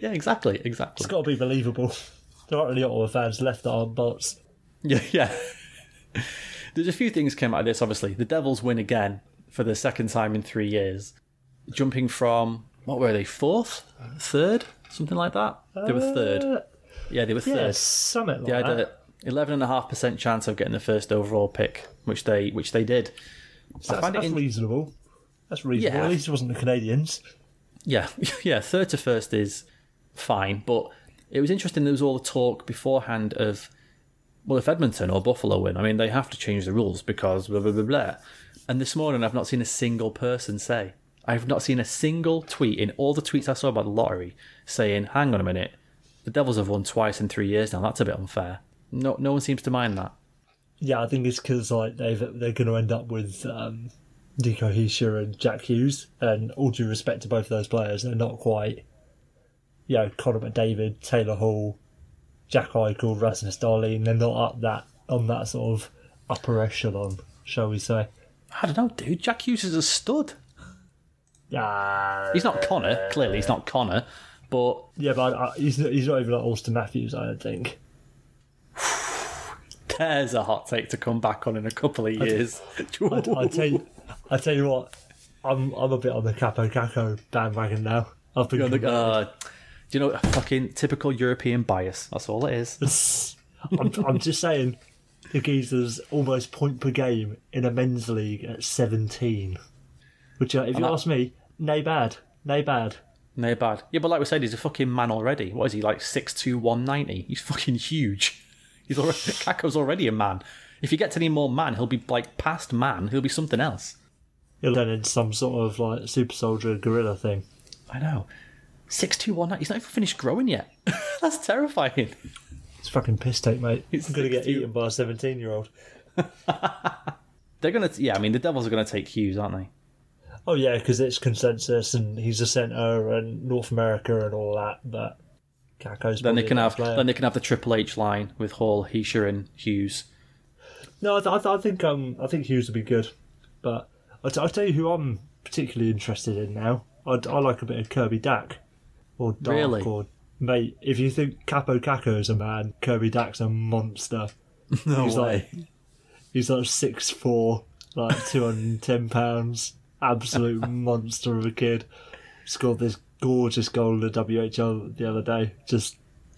Yeah, exactly, exactly. It's got to be believable. There aren't really Ottawa fans left arm bolts. Yeah, yeah. There's a few things came out of this, obviously. The Devils win again for the second time in three years. Jumping from, what were they, fourth? Third? Something like that? Uh, they were third. Yeah, they were third. Yeah, something like that. They had an eleven point five percent chance of getting the first overall pick, which they which they did. So that's that's in... reasonable. That's reasonable. Yeah. At least it wasn't the Canadiens. Yeah, yeah. Third to first is fine, but... It was interesting, there was all the talk beforehand of, well, if Edmonton or Buffalo win, I mean, they have to change the rules because blah, blah, blah, blah. And this morning, I've not seen a single person say, I've not seen a single tweet in all the tweets I saw about the lottery saying, hang on a minute, the Devils have won twice in three years now, that's a bit unfair. No no one seems to mind that. Yeah, I think it's because like, they're going to end up with um, Nico Hischier and Jack Hughes, and all due respect to both of those players, they're not quite... You know, Connor McDavid, Taylor Hall, Jack Eichel, Rasmus Dahlin, they're not up that on that sort of upper echelon, shall we say. I don't know, dude. Jack Hughes is a stud. Uh, he's not Connor, clearly he's not Connor, but... Yeah, but I, I, he's, not, he's not even like Austin Matthews, I don't think. There's a hot take to come back on in a couple of years. I, I, I, tell, you, I tell you what, I'm I'm a bit on the Capo Caco bandwagon now. I've been... Do you know, fucking typical European bias. That's all it is. I'm, I'm just saying, the geezer's almost point per game in a men's league at seventeen. Which, uh, if and you that, ask me, nay bad. Nay bad. Nay bad. Yeah, but like we said, he's a fucking man already. What is he, like six two, one ninety? He's fucking huge. He's already, Kako's already a man. If he gets any more man, he'll be like past man. He'll be something else. He'll turn into some sort of like super soldier gorilla thing. I know. six two, one ninety. He's not even finished growing yet. That's terrifying. It's fucking piss take, mate. It's going to get eaten by a seventeen-year-old. They're going to... Yeah, I mean, the Devils are going to take Hughes, aren't they? Oh, yeah, because it's consensus and he's a centre and North America and all that, but... Kako's then they can have player. Then they can have the Triple H line with Hall, Hischier and Hughes. No, I, th- I, th- I think um I think Hughes would be good, but I'll, t- I'll tell you who I'm particularly interested in now. I'd, I like a bit of Kirby Dak. Or Dark, really? Or, mate, if you think Capo Caco is a man, Kirby Dak's a monster. No he's way. Like, he's like six foot four, like two hundred ten pounds, absolute monster of a kid. Scored this gorgeous goal in the W H L the other day, just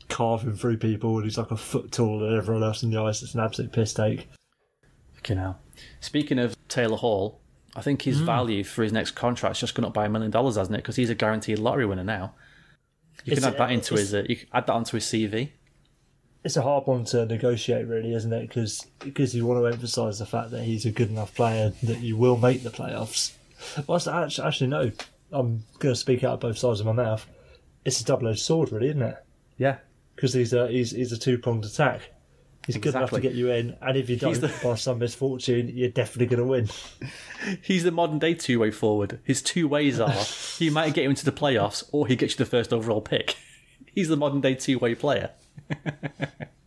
carving through people, and he's like a foot taller than everyone else in the ice. It's an absolute piss take. Fucking hell. Speaking of Taylor Hall, I think his mm. value for his next contract's just gone up by a million dollars, hasn't it? Because he's a guaranteed lottery winner now. You can it's, add that into his. Uh, you can add that onto his C V. It's a hard one to negotiate, really, isn't it? Because because you want to emphasise the fact that he's a good enough player that you will make the playoffs. Well, actually, actually, no. I'm going to speak out of both sides of my mouth. It's a double-edged sword, really, isn't it? Yeah. Because he's a he's he's a two-pronged attack. He's exactly. good enough to get you in, and if you don't, the... by some misfortune, you're definitely going to win. He's the modern-day two-way forward. His two ways are, he might get you into the playoffs, or he gets you the first overall pick. He's the modern-day two-way player.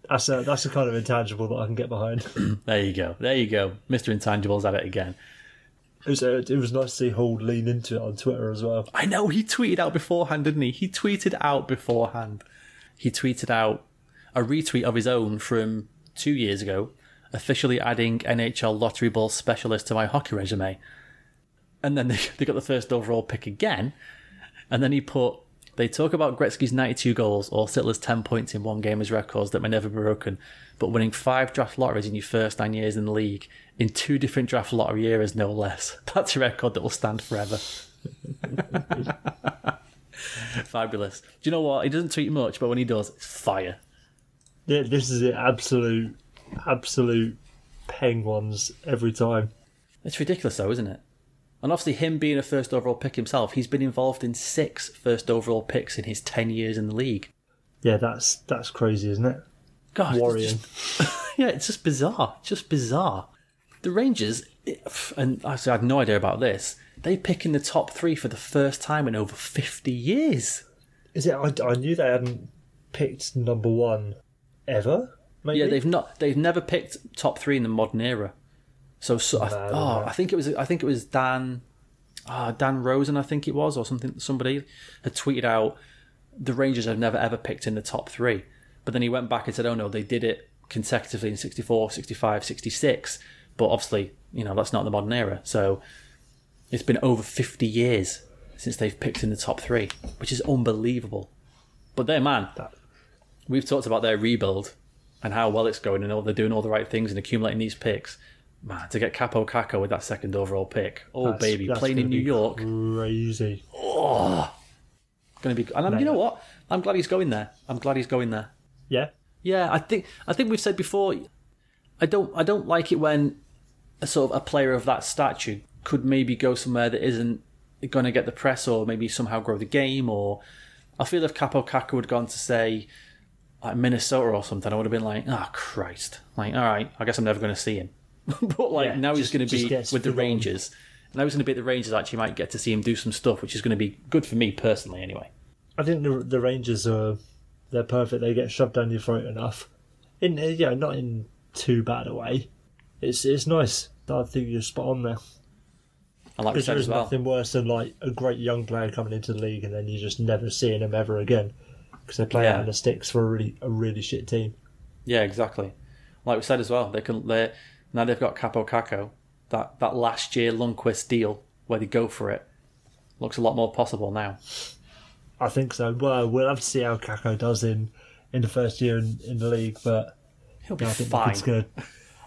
That's a, that's the kind of intangible that I can get behind. There you go. There you go. Mister Intangible's at it again. It was, it was nice to see Hall lean into it on Twitter as well. I know, he tweeted out beforehand, didn't he? He tweeted out beforehand. He tweeted out a retweet of his own from two years ago, officially adding N H L lottery ball specialist to my hockey resume. And then they, they got the first overall pick again. And then he put, they talk about Gretzky's ninety-two goals or Sittler's ten points in one game as records that may never be broken, but winning five draft lotteries in your first nine years in the league in two different draft lottery eras, no less. That's a record that will stand forever. Fabulous. Do you know what? He doesn't tweet much, but when he does, it's fire. This is it, absolute, absolute Penguins every time. It's ridiculous though, isn't it? And obviously him being a first overall pick himself, he's been involved in six first overall picks in his ten years in the league. Yeah, that's that's crazy, isn't it? God, worrying. It's just, yeah, it's just bizarre. It's just bizarre. The Rangers, and I had no idea about this, they pick in the top three for the first time in over fifty years. Is it? I, I knew they hadn't picked number one ever. Maybe? Yeah, they've not. They've never picked top three in the modern era. So, so no, I, th- oh, I think it was. I think it was Dan, uh, Dan Rosen, I think it was, or something. Somebody had tweeted out the Rangers have never ever picked in the top three. But then he went back and said, "Oh no, they did it consecutively in sixty-four, sixty-five, sixty-six." But obviously, you know, that's not the modern era. So it's been over fifty years since they've picked in the top three, which is unbelievable. But there, man, we've talked about their rebuild and how well it's going, and all they're doing all the right things and accumulating these picks. Man, to get Capo Caco with that second overall pick, oh that's, baby, that's playing in New York, crazy. Oh, going to be, and I'm, you know what? I'm glad he's going there. I'm glad he's going there. Yeah, yeah. I think I think we've said before. I don't I don't like it when a sort of a player of that stature could maybe go somewhere that isn't going to get the press, or maybe somehow grow the game. Or I feel if Capo Caco had gone to, say, like Minnesota or something, I would have been like, oh Christ, like all right, I guess I'm never going to see him. But like yeah, now just, he's going to be with the Rangers. And now he's going to be at the Rangers. Actually, might get to see him do some stuff, which is going to be good for me personally. Anyway, I think the, the Rangers are they're perfect. They get shoved down your throat enough. In yeah, not in too bad a way. It's it's nice. I think you're spot on there. I like because there is well. nothing worse than like a great young player coming into the league and then you just never seeing him ever again because they play yeah. out in the sticks for a really a really shit team. Yeah, exactly. Like we said as well, they can they. Now they've got Capo Caco. That, that last year Lundqvist deal where they go for it looks a lot more possible now. I think so. Well, we'll have to see how Caco does in, in the first year in, in the league, but he'll be yeah, I think fine. It's good.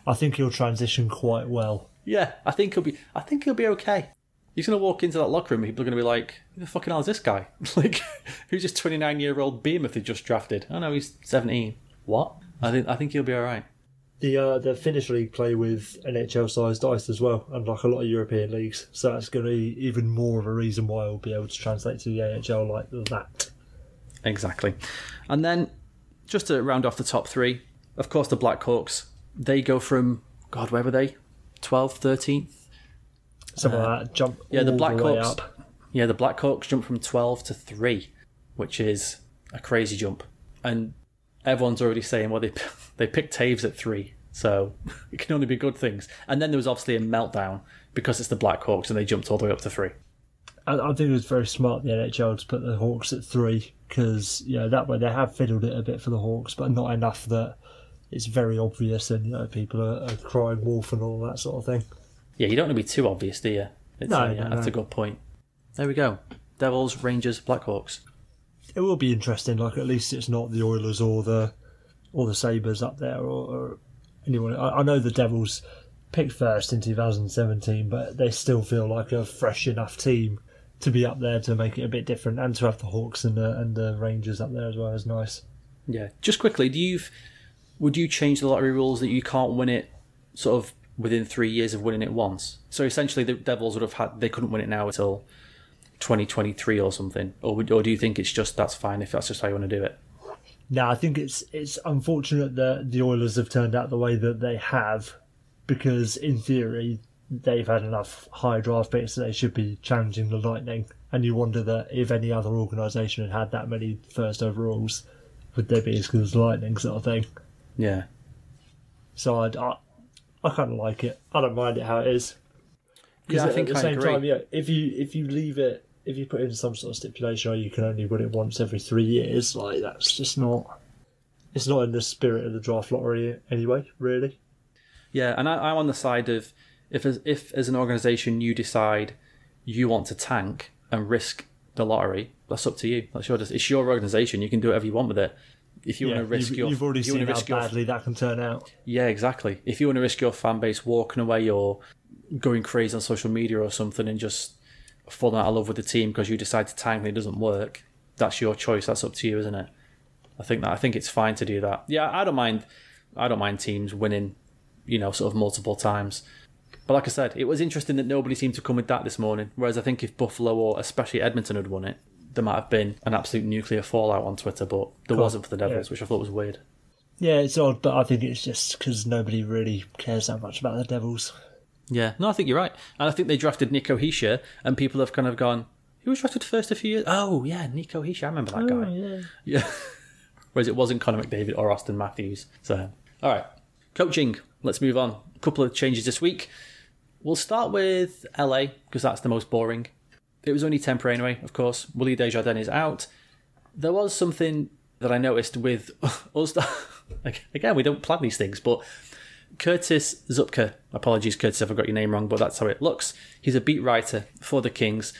I think he'll transition quite well. Yeah, I think he'll be. I think he'll be okay. He's going to walk into that locker room and people are going to be like, "Who the fucking hell is this guy? Like, who's this twenty-nine-year-old behemoth they just drafted? Oh no, he's seventeen. What? I think I think he'll be all right." The uh, the Finnish league play with N H L-sized dice as well, unlike a lot of European leagues. So that's going to be even more of a reason why I'll be able to translate to the A H L like that. Exactly. And then, just to round off the top three, of course the Blackhawks, they go from, God, where were they? twelfth, thirteenth? Something uh, like that. Jump yeah, all the, Black the way Hawks, up. Yeah, the Blackhawks jump from twelve to three, which is a crazy jump. And everyone's already saying, well, they they picked Taves at three, so it can only be good things. And then there was obviously a meltdown because it's the Blackhawks, and they jumped all the way up to three. I, I think it was very smart the N H L to put the Hawks at three because you know, that way they have fiddled it a bit for the Hawks, but not enough that it's very obvious and you know people are, are crying wolf and all that sort of thing. Yeah, you don't want to be too obvious, do you? It's, no, uh, no, that's no. a good point. There we go. Devils, Rangers, Blackhawks. It will be interesting. Like at least it's not the Oilers or the or the Sabres up there or, or anyone. I, I know the Devils picked first in two thousand seventeen, but they still feel like a fresh enough team to be up there to make it a bit different, and to have the Hawks and the, and the Rangers up there as well is nice. Yeah. Just quickly, do you would you change the lottery rules that you can't win it sort of within three years of winning it once? So essentially, the Devils would have had they couldn't win it now at all. twenty twenty-three or something, or or do you think it's just that's fine if that's just how you want to do it? No, I think it's it's unfortunate that the Oilers have turned out the way that they have, because in theory they've had enough high draft picks that they should be challenging the Lightning, and you wonder that if any other organisation had had that many first overalls, would they be as good as the Lightning sort of thing? Yeah. So I'd, I I kind of like it. I don't mind it how it is. Yeah, I think at the I same agree. time, yeah, if you if you leave it. If you put in some sort of stipulation, or you can only win it once every three years, like that's just not. It's not in the spirit of the draft lottery anyway, really. Yeah, and I, I'm on the side of if as if as an organisation you decide you want to tank and risk the lottery, that's up to you. That's your it's your organisation. You can do whatever you want with it. If you yeah, want to risk you've, your, you've already you seen how badly your, that can turn out. Yeah, exactly. If you want to risk your fan base walking away or going crazy on social media or something and just falling out of love with the team because you decide to tank and it doesn't work, that's your choice. That's up to you, isn't it? I think that I think it's fine to do that. Yeah, I don't mind. I don't mind teams winning, you know, sort of multiple times. But like I said, it was interesting that nobody seemed to come with that this morning. Whereas I think if Buffalo or especially Edmonton had won it, there might have been an absolute nuclear fallout on Twitter. But there cool. wasn't for the Devils, yeah. which I thought was weird. Yeah, it's odd, but I think it's just because nobody really cares that much about the Devils. Yeah, no, I think you're right. And I think they drafted Nico Hischier, and people have kind of gone, who was drafted first a few years? Oh, yeah, Nico Hischier. I remember that oh, guy. yeah. yeah. Whereas it wasn't Connor McDavid or Austin Matthews. So, all right, coaching. Let's move on. A couple of changes this week. We'll start with L A, because that's the most boring. It was only temporary anyway, of course. Willie Desjardins is out. There was something that I noticed with us. Again, we don't plan these things, but Curtis Zupka, apologies Curtis if I got your name wrong, but that's how it looks. He's a beat writer for the Kings,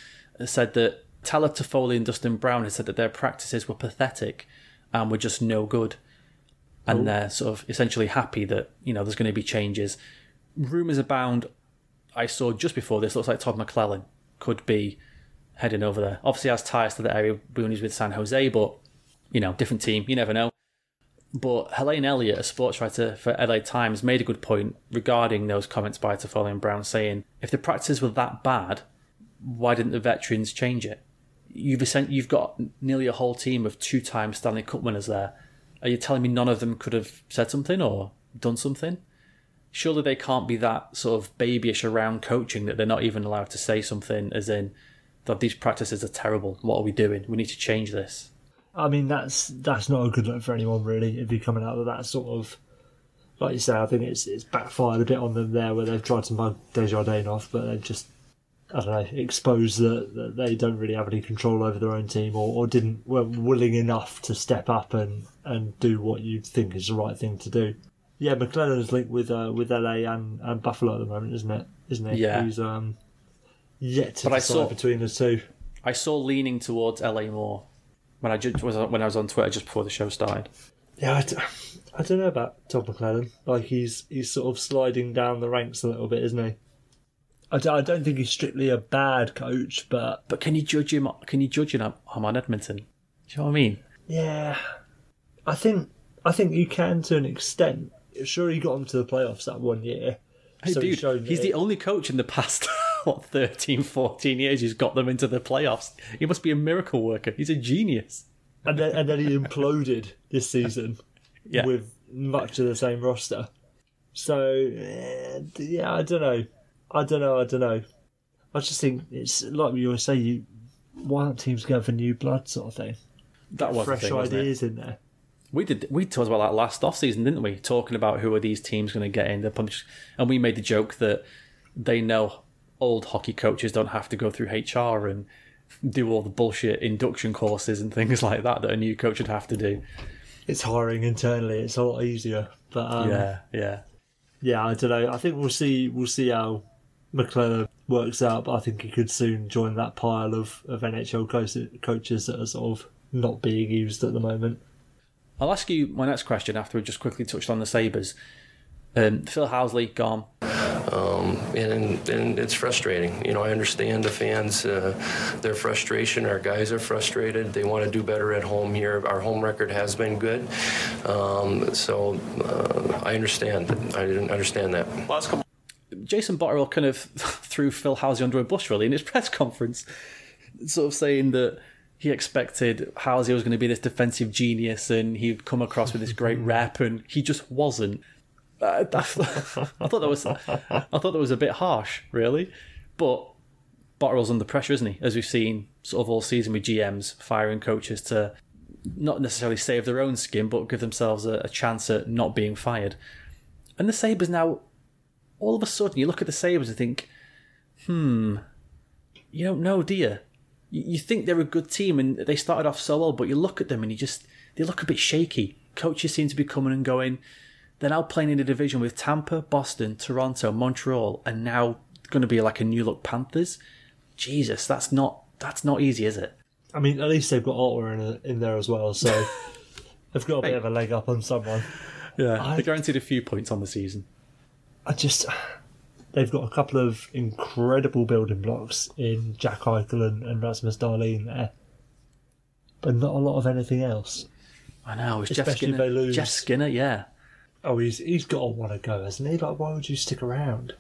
said that Tyler Toffoli and Dustin Brown had said that their practices were pathetic and were just no good. And Ooh. they're sort of essentially happy that, you know, there's going to be changes. Rumours abound. I saw just before this, looks like Todd McLellan could be heading over there. Obviously has ties to the area when he's with San Jose, but, you know, different team, you never know. But Helene Elliott, a sports writer for L A Times, made a good point regarding those comments by Toffoli and Brown, saying, if the practices were that bad, why didn't the veterans change it? You've you've got nearly a whole team of two-time Stanley Cup winners there. Are you telling me none of them could have said something or done something? Surely they can't be that sort of babyish around coaching that they're not even allowed to say something, as in, that these practices are terrible. What are we doing? We need to change this. I mean, that's that's not a good look for anyone, really, if you're coming out of that sort of... Like you say, I think it's it's backfired a bit on them there, where they've tried to mug Desjardins off, but they've just, I don't know, exposed that, that they don't really have any control over their own team, or, or didn't weren't willing enough to step up and, and do what you think is the right thing to do. Yeah, McLellan is linked with uh, with L A and, and Buffalo at the moment, isn't it? Isn't he? Yeah. He's um, yet to but decide saw, between the two. I saw leaning towards L A more. When I just was when I was on Twitter just before the show started. Yeah, I, d- I don't know about Todd McLellan. Like he's he's sort of sliding down the ranks a little bit, isn't he? I, d- I don't think he's strictly a bad coach, but but can you judge him? Can you judge him on Edmonton? Do you know what I mean? Yeah, I think I think you can to an extent. Sure, he got them to the playoffs that one year. Hey, so dude, he he's it. the only coach in the past. What, thirteen, fourteen years he's got them into the playoffs. He must be a miracle worker. He's a genius. And then, and then he imploded this season yeah. with much of the same roster. So, yeah, I don't know. I don't know, I don't know. I just think it's like you were saying, you, why aren't teams going for new blood sort of thing? That was Fresh the thing, ideas in there. We did. We talked about that last offseason, didn't we? Talking about who are these teams going to get in. And we made the joke that they know... old hockey coaches don't have to go through H R and do all the bullshit induction courses and things like that that a new coach would have to do. It's hiring internally; it's a lot easier. But um, yeah, yeah, yeah. I don't know. I think we'll see. We'll see how McLellan works out. But I think he could soon join that pile of of N H L co- coaches that are sort of not being used at the moment. I'll ask you my next question after we just quickly touched on the Sabres. Um, Phil Housley gone. Um, and, and it's frustrating. You know, I understand the fans, uh, their frustration. Our guys are frustrated. They want to do better at home here. Our home record has been good. Um, so uh, I understand. I didn't understand that. Jason Botterill kind of threw Phil Housley under a bus, really, in his press conference, sort of saying that he expected Housley was going to be this defensive genius and he'd come across with this great rep, and he just wasn't. I thought that was, I thought that was a bit harsh, really. But Botterill's under pressure, isn't he? As we've seen, sort of all season with G Ms firing coaches to not necessarily save their own skin, but give themselves a, a chance at not being fired. And the Sabres now, all of a sudden, you look at the Sabres and think, hmm, you don't know, do you? You, you think they're a good team and they started off so well, but you look at them and you just they look a bit shaky. Coaches seem to be coming and going. They're now playing in a division with Tampa, Boston, Toronto, Montreal, and now going to be like a new look Panthers. Jesus, that's not that's not easy, is it? I mean, at least they've got Ottawa in, a, in there as well, so they've got a bit of a leg up on someone. Yeah, I, they're guaranteed a few points on the season. I just, they've got a couple of incredible building blocks in Jack Eichel and, and Rasmus Dahlin there, but not a lot of anything else. I know. It's Jeff Skinner. If they lose. Jeff Skinner, yeah. Oh, he's he's got to want to go, hasn't he? Like, why would you stick around?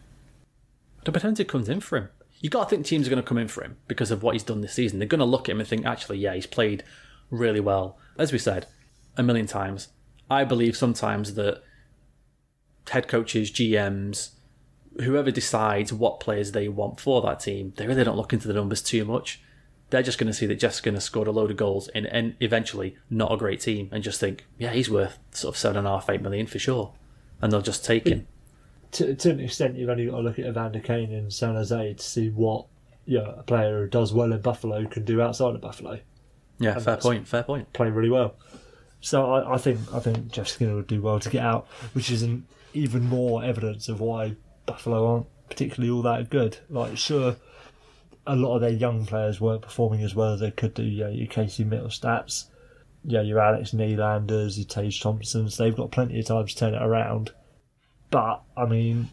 The potential comes in for him. You got to think teams are going to come in for him because of what he's done this season. They're going to look at him and think, actually, yeah, he's played really well. As we said a million times, I believe sometimes that head coaches, G Ms, whoever decides what players they want for that team, they really don't look into the numbers too much. They're just going to see that Jeff's going to score a load of goals in, and eventually not a great team, and just think, yeah, he's worth sort of seven and a half, eight million for sure, and they'll just take him. To, to an extent, you've only got to look at Evander Kane in San Jose to see what, you know, a player who does well in Buffalo can do outside of Buffalo. Yeah, and fair point. Fair point. Play really well. So I, I think I think Jeff Skinner would do well to get out, which is an even more evidence of why Buffalo aren't particularly all that good. Like, sure, a lot of their young players weren't performing as well as they could do. Yeah, your Casey Mittelstadts, yeah, your Alex Nylanders, your Tage Thompsons. They've got plenty of time to turn it around. But, I mean,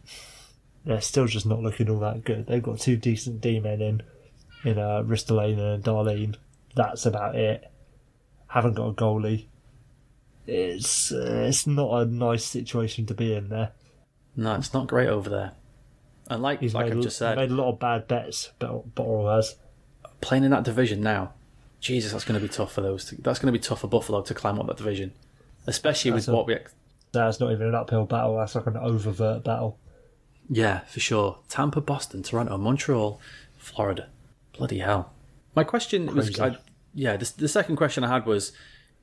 they're still just not looking all that good. They've got two decent D-men in, in uh, Ristolainen and Darlene. That's about it. Haven't got a goalie. It's uh, it's not a nice situation to be in there. No, it's not great over there. And like, he's like made, I've just said... made a lot of bad bets, but Borrell has. Playing in that division now, Jesus, that's going to be tough for those. To, that's going to be tough for Buffalo to climb up that division. Especially that's with a, what we... That's not even an uphill battle, that's like an overt battle. Yeah, for sure. Tampa, Boston, Toronto, Montreal, Florida. Bloody hell. My question Crazy. was... I, yeah, the, the second question I had was,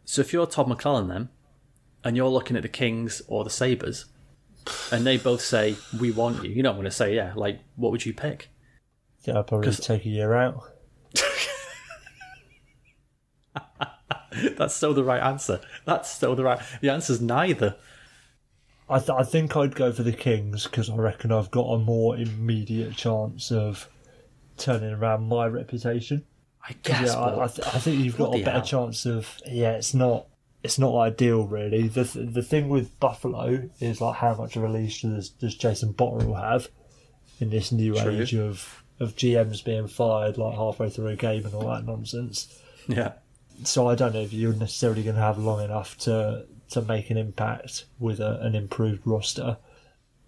so if you're Todd McClellan then, and you're looking at the Kings or the Sabres, and they both say, we want you. You're not going to say, yeah, like, what would you pick? Yeah, I'd probably take a year out. That's still the right answer. That's still the right... The answer's neither. I, th- I think I'd go for the Kings because I reckon I've got a more immediate chance of turning around my reputation. I guess, yeah, but... I, I, th- I think you've got a better hell. chance of... Yeah, it's not... It's not ideal, really. The th- the thing with Buffalo is, like, how much of a leash does, does Jason Botterill have in this new True. age of, of G Ms being fired, like, halfway through a game and all that nonsense. Yeah. So I don't know if you're necessarily going to have long enough to, to make an impact with a, an improved roster.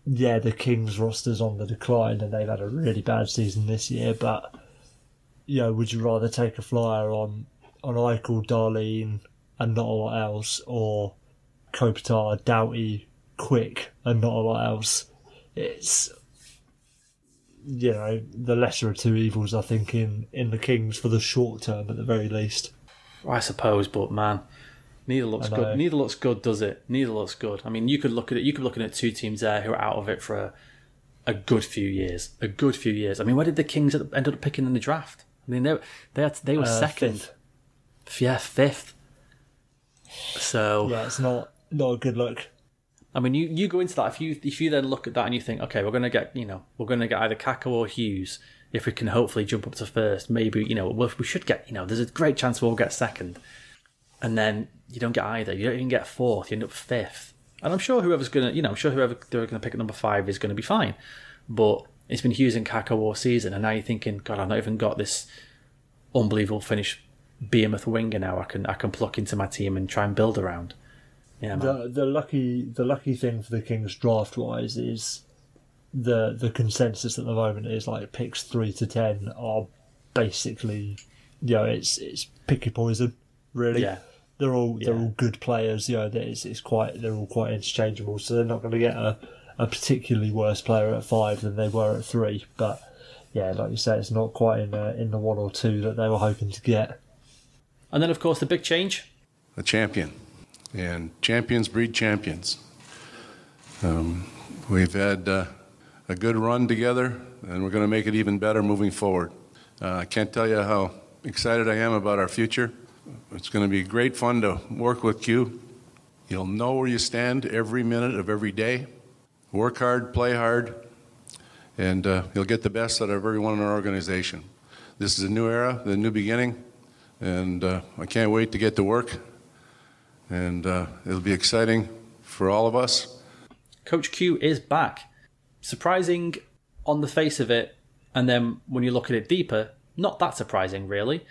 Yeah, the Kings roster's on the decline and they've had a really bad season this year, but, you know, would you rather take a flyer on, on Eichel, Darlene... and not a lot else, or Kopitar, Doughty, Quick, and not a lot else? It's, you know, the lesser of two evils, I think, in, in the Kings for the short term, at the very least. I suppose, but man, neither looks good. Neither looks good, does it? Neither looks good. I mean, you could look at it. You could be looking at two teams there who are out of it for a, a good few years. A good few years. I mean, where did the Kings end up picking in the draft? I mean, they they had, they were uh, second. Fifth. Yeah, fifth. So yeah, it's not not a good look. I mean, you, you go into that if you if you then look at that and you think, okay, we're going to get you know we're going to get either Kaka or Hughes if we can hopefully jump up to first. Maybe you know we'll, we should get you know there's a great chance we'll get second, and then you don't get either. You don't even get fourth. You end up fifth. And I'm sure whoever's gonna you know I'm sure whoever they're going to pick at number five is going to be fine. But it's been Hughes and Kaka all season, and now you're thinking, God, I've not even got this unbelievable finish. Behemoth winger now I can I can pluck into my team and try and build around. Yeah, man. The the lucky the lucky thing for the Kings draft wise is the the consensus at the moment is like picks three to ten are basically you know, it's it's pick your poison, really. Yeah. They're all they're yeah. all good players, you know, it's it's quite they're all quite interchangeable, so they're not gonna get a, a particularly worse player at five than they were at three. But yeah, like you say, it's not quite in the, in the one or two that they were hoping to get. And then, of course, the big change. A champion. And champions breed champions. Um, we've had uh, a good run together, and we're going to make it even better moving forward. Uh, I can't tell you how excited I am about our future. It's going to be great fun to work with Q. You'll know where you stand every minute of every day. Work hard, play hard, and uh, you'll get the best out of everyone in our organization. This is a new era, the new beginning. And uh, I can't wait to get to work. And uh, it'll be exciting for all of us. Coach Q is back. Surprising on the face of it. And then when you look at it deeper, not that surprising, really.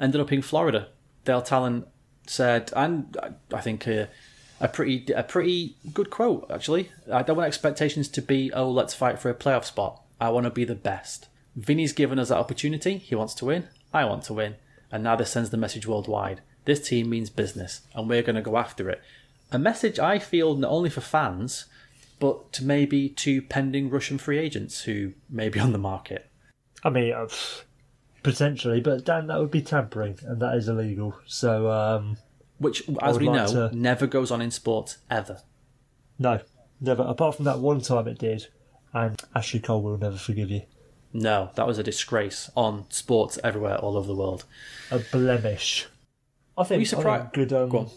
Ended up in Florida. Dale Talon said, and I think a, a pretty a pretty good quote, actually. I don't want expectations to be, oh, let's fight for a playoff spot. I want to be the best. Vinny's given us that opportunity. He wants to win. I want to win. And now this sends the message worldwide. This team means business, and we're going to go after it. A message I feel not only for fans, but to maybe to pending Russian free agents who may be on the market. I mean, I've... potentially, but Dan, that would be tampering, and that is illegal. So, um, which, as we like know, to... never goes on in sports ever. No, never. Apart from that one time it did, and Ashley Cole will never forgive you. No, that was a disgrace on sports everywhere, all over the world. A blemish. I think. Were you surprised? Good. Um, Go on.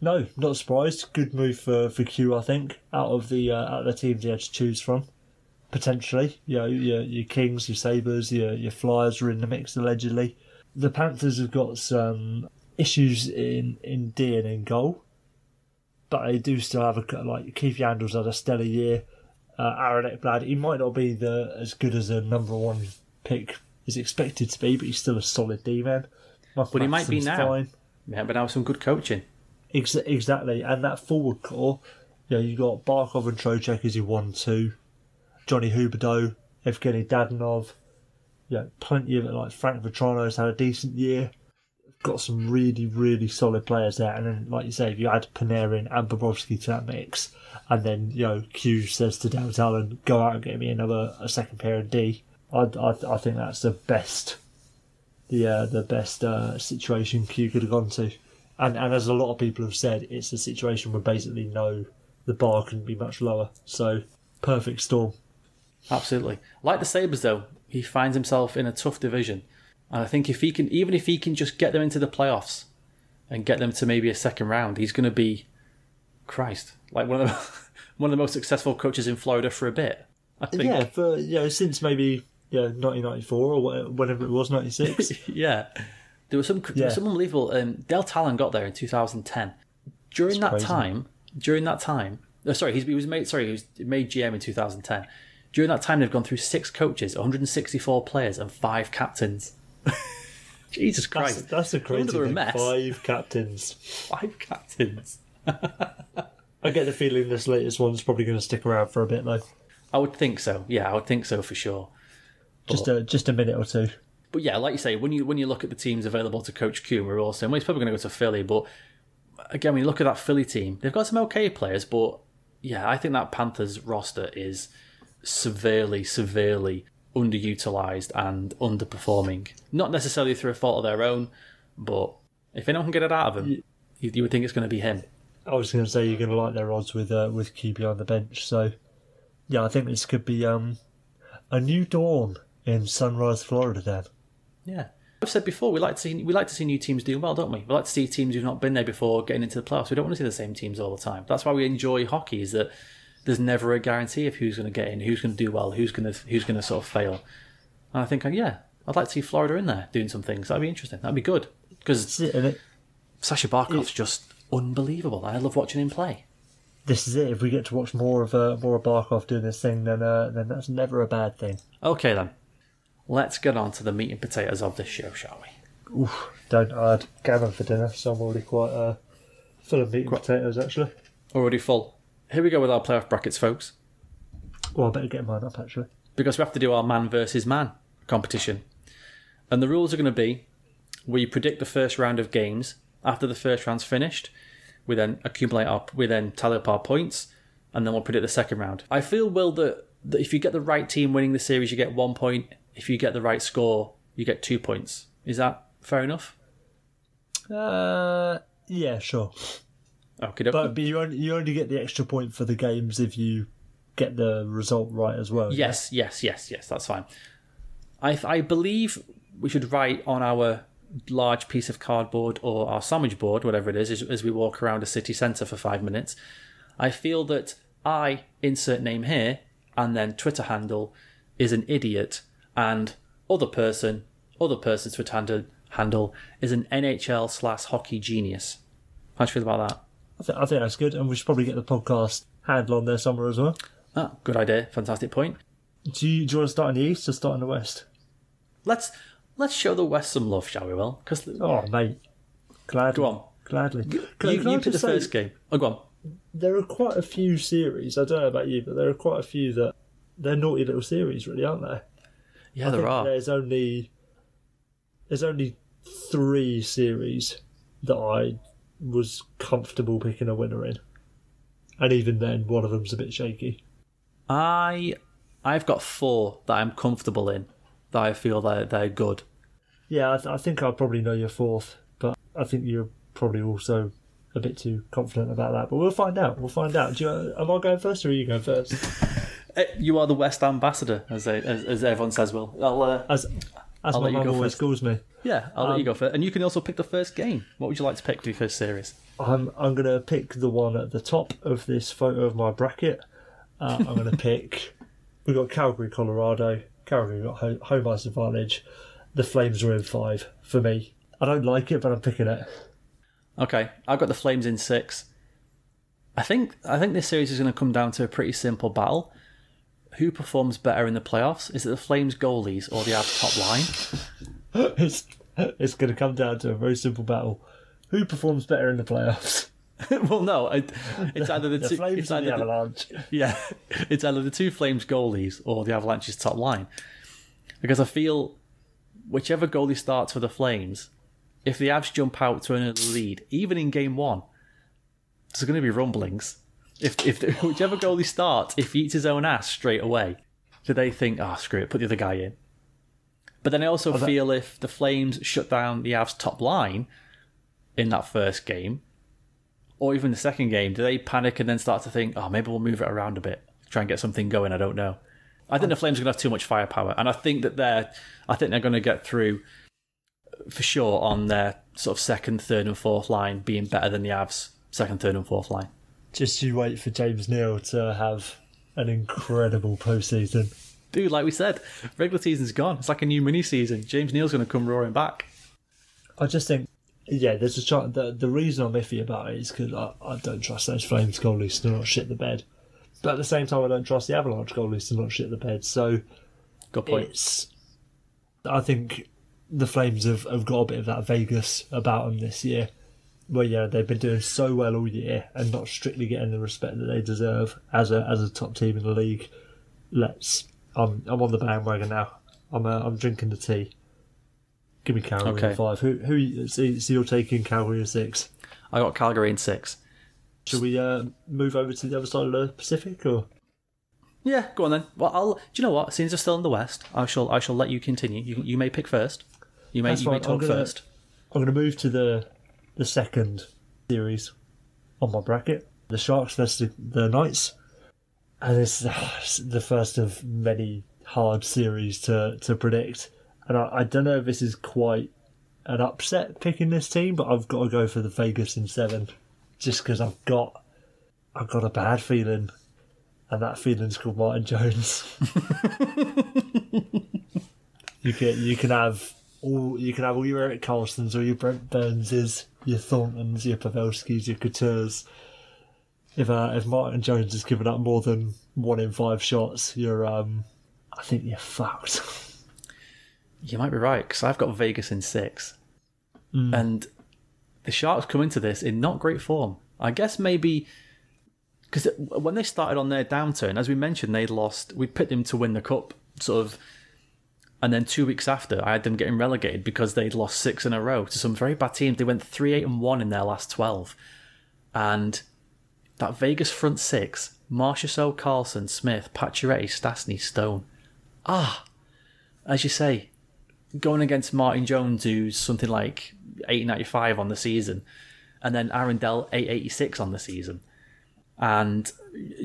No, not surprised. Good move for for Q. I think out of the uh, out of the teams he had to choose from. Potentially, you know, your, your Kings, your Sabres, your, your Flyers are in the mix, allegedly. The Panthers have got some issues in, in D and in goal, but they do still have a... Like, Keith Yandel's had a stellar year. Uh, Aaron Ekblad, he might not be the as good as a number one pick is expected to be, but he's still a solid D-man. But he might be now. Fine. Yeah, but now some good coaching. Ex- exactly, and that forward core, you know, you've got Barkov and Trocheck as your one two. Johnny Huberdeau, Evgeny Dadonov, you know, plenty of it. Like Frank Vetrano's had a decent year. Got some really, really solid players there. And then, like you say, if you add Panarin and Bobrovsky to that mix, and then, you know, Q says to Dowd Allen, go out and get me another a second pair of D. I, I, I think that's the best, the uh, the best uh, situation Q could have gone to. And and as a lot of people have said, it's a situation where basically no, the bar couldn't be much lower. So perfect storm. Absolutely. Like the Sabres, though, he finds himself in a tough division. And I think if he can, even if he can just get them into the playoffs and get them to maybe a second round, he's going to be, Christ, like one of the, one of the most successful coaches in Florida for a bit, I think. Yeah, for, you know, since maybe yeah, nineteen ninety-four or whatever it was, ninety-six. Yeah. There was some, yeah. There was some unbelievable... Um, Dell Talon got there in two thousand ten. During That's that crazy. time, during that time... Oh, sorry, he's, he was made Sorry, he was made G M in two thousand ten. During that time, they've gone through six coaches, one hundred sixty-four players, and five captains. Jesus Christ. That's, that's a crazy thing. A mess. Five captains. Five captains. I get the feeling this latest one's probably going to stick around for a bit, though. I would think so. Yeah, I would think so for sure. But, just a just a minute or two. But yeah, like you say, when you when you look at the teams available to Coach Q, we're all saying, well, he's probably going to go to Philly. But again, when you look at that Philly team, they've got some okay players. But yeah, I think that Panthers roster is... severely, severely underutilised and underperforming. Not necessarily through a fault of their own, but if anyone can get it out of them, you, you would think it's going to be him. I was going to say you're going to like their odds with uh, with Q behind the bench. So, yeah, I think this could be um, a new dawn in Sunrise, Florida. Then, yeah, I've said before we like to see, we like to see new teams doing well, don't we? We like to see teams who've not been there before getting into the playoffs. We don't want to see the same teams all the time. That's why we enjoy hockey. Is that there's never a guarantee of who's going to get in, who's going to do well, who's going to who's going to sort of fail. And I think, yeah, I'd like to see Florida in there doing some things. That'd be interesting. That'd be good. Because Sasha Barkov's it, just unbelievable. I love watching him play. This is it. If we get to watch more of uh, more of Barkov doing this thing, then uh, then that's never a bad thing. Okay, then. Let's get on to the meat and potatoes of this show, shall we? Oof, don't. I had gammon for dinner, so I'm already quite uh, full of meat and quite, potatoes, actually. Already full. Here we go with our playoff brackets, folks. Well, I better get mine up, actually. Because we have to do our man versus man competition. And the rules are going to be, we predict the first round of games. After the first round's finished, we then accumulate our, we then tally up our points, and then we'll predict the second round. I feel, Will, that, that if you get the right team winning the series, you get one point. If you get the right score, you get two points. Is that fair enough? Uh, yeah, sure. Okay, but, but you, only, you only get the extra point for the games if you get the result right as well. Yes, yeah? yes, yes, yes. That's fine. I I believe we should write on our large piece of cardboard or our sandwich board, whatever it is, as, as we walk around a city centre for five minutes. I feel that I, insert name here, and then Twitter handle is an idiot, and other person, other person's Twitter handle is an N H L slash hockey genius. How do you feel about that? I, th- I think that's good, and we should probably get the podcast handle on there somewhere as well. Ah, good idea. Fantastic point. Do you, do you want to start in the East or start in the West? Let's let's show the West some love, shall we, Will? Cause the... Oh, mate. Glad. Go on. Gladly. G- can, you can you pick the say, first game. Oh, go on. There are quite a few series, I don't know about you, but there are quite a few that they're naughty little series, really, aren't they? Yeah, I there think are. There's only there's only three series that I was comfortable picking a winner in, and even then, one of them's a bit shaky. I I've got four that I'm comfortable in that I feel that they're, they're good. Yeah, I, th- I think I probably know your fourth, but I think you're probably also a bit too confident about that. But we'll find out. We'll find out. Do you, am I going first, or are you going first? You are the West Ambassador, as they, as, as everyone says. Will I'll, uh, as as I'll my mum always calls me. Yeah, I'll um, let you go first, and you can also pick the first game. What would you like to pick for your first series? I'm I'm going to pick the one at the top of this photo of my bracket. Uh, I'm going to pick. We've got Calgary, Colorado. Calgary got home, home ice advantage. The Flames are in five for me. I don't like it, but I'm picking it. Okay, I've got the Flames in six. I think I think this series is going to come down to a pretty simple battle. Who performs better in the playoffs? Is it the Flames goalies or the Avs top line? it's it's going to come down to a very simple battle. Who performs better in the playoffs? Well, no, it, it's either the, the two Flames it's either the Avalanche. The, yeah, it's either the two Flames goalies or the Avalanche's top line, because I feel whichever goalie starts for the Flames, if the Avs jump out to an lead, even in game one, there's going to be rumblings. If if the, whichever goalie starts, if he eats his own ass straight away, do they think, ah, oh, screw it, put the other guy in? But then I also oh, that- feel if the Flames shut down the Avs top line in that first game, or even the second game, do they panic and then start to think, oh, maybe we'll move it around a bit, try and get something going? I don't know. I think the Flames are going to have too much firepower, and I think that they're, I think they're going to get through for sure on their sort of second, third, and fourth line being better than the Avs' second, third, and fourth line. Just you wait for James Neal to have an incredible postseason, dude. Like we said, regular season's gone. It's like a new mini season. James Neal's going to come roaring back. I just think, yeah, there's a chance. The, the reason I'm iffy about it is because I, I don't trust those Flames goalies to not shit the bed. But at the same time, I don't trust the Avalanche goalies to not shit the bed. So, good point. It's, I think the Flames have, have got a bit of that Vegas about them this year. Well, yeah, they've been doing so well all year and not strictly getting the respect that they deserve as a as a top team in the league. Let's. I'm I'm on the bandwagon now. I'm uh, I'm drinking the tea. Give me Calgary okay. in five. Who who? So, so you're taking Calgary in six. I got Calgary in six. Should we uh, move over to the other side of the Pacific, or? Yeah, go on then. Well, I'll. Do you know what? Since you're still in the West, I shall. I shall let you continue. You you may pick first. You may That's you right. may talk I'm gonna, first. I'm going to move to the the second series on my bracket: the Sharks versus the Knights, and it's, it's the first of many hard series to to predict. And I, I don't know if this is quite an upset picking this team, but I've got to go for the Vegas in seven. Just because I've got, I've got a bad feeling, and that feeling's called Martin Jones. you can you can have all you can have all your Eric Carlsons, all your Brent Burnses, your Thorntons, your Pavelskis, your Coutures. If uh, if Martin Jones has given up more than one in five shots, you're um, I think you're fucked. You might be right, because I've got Vegas in six, mm. and. The Sharks come into this in not great form. I guess maybe because when they started on their downturn, as we mentioned, they'd lost. We picked them to win the cup, sort of, and then two weeks after, I had them getting relegated because they'd lost six in a row to some very bad teams. They went three, eight, and one in their last twelve, and that Vegas front six: Marchessault, Karlsson, Smith, Pacioretty, Stastny, Stone. Ah, as you say, going against Martin Jones, who's something like eight ninety-five on the season, and then Arundel eight eighty-six on the season, and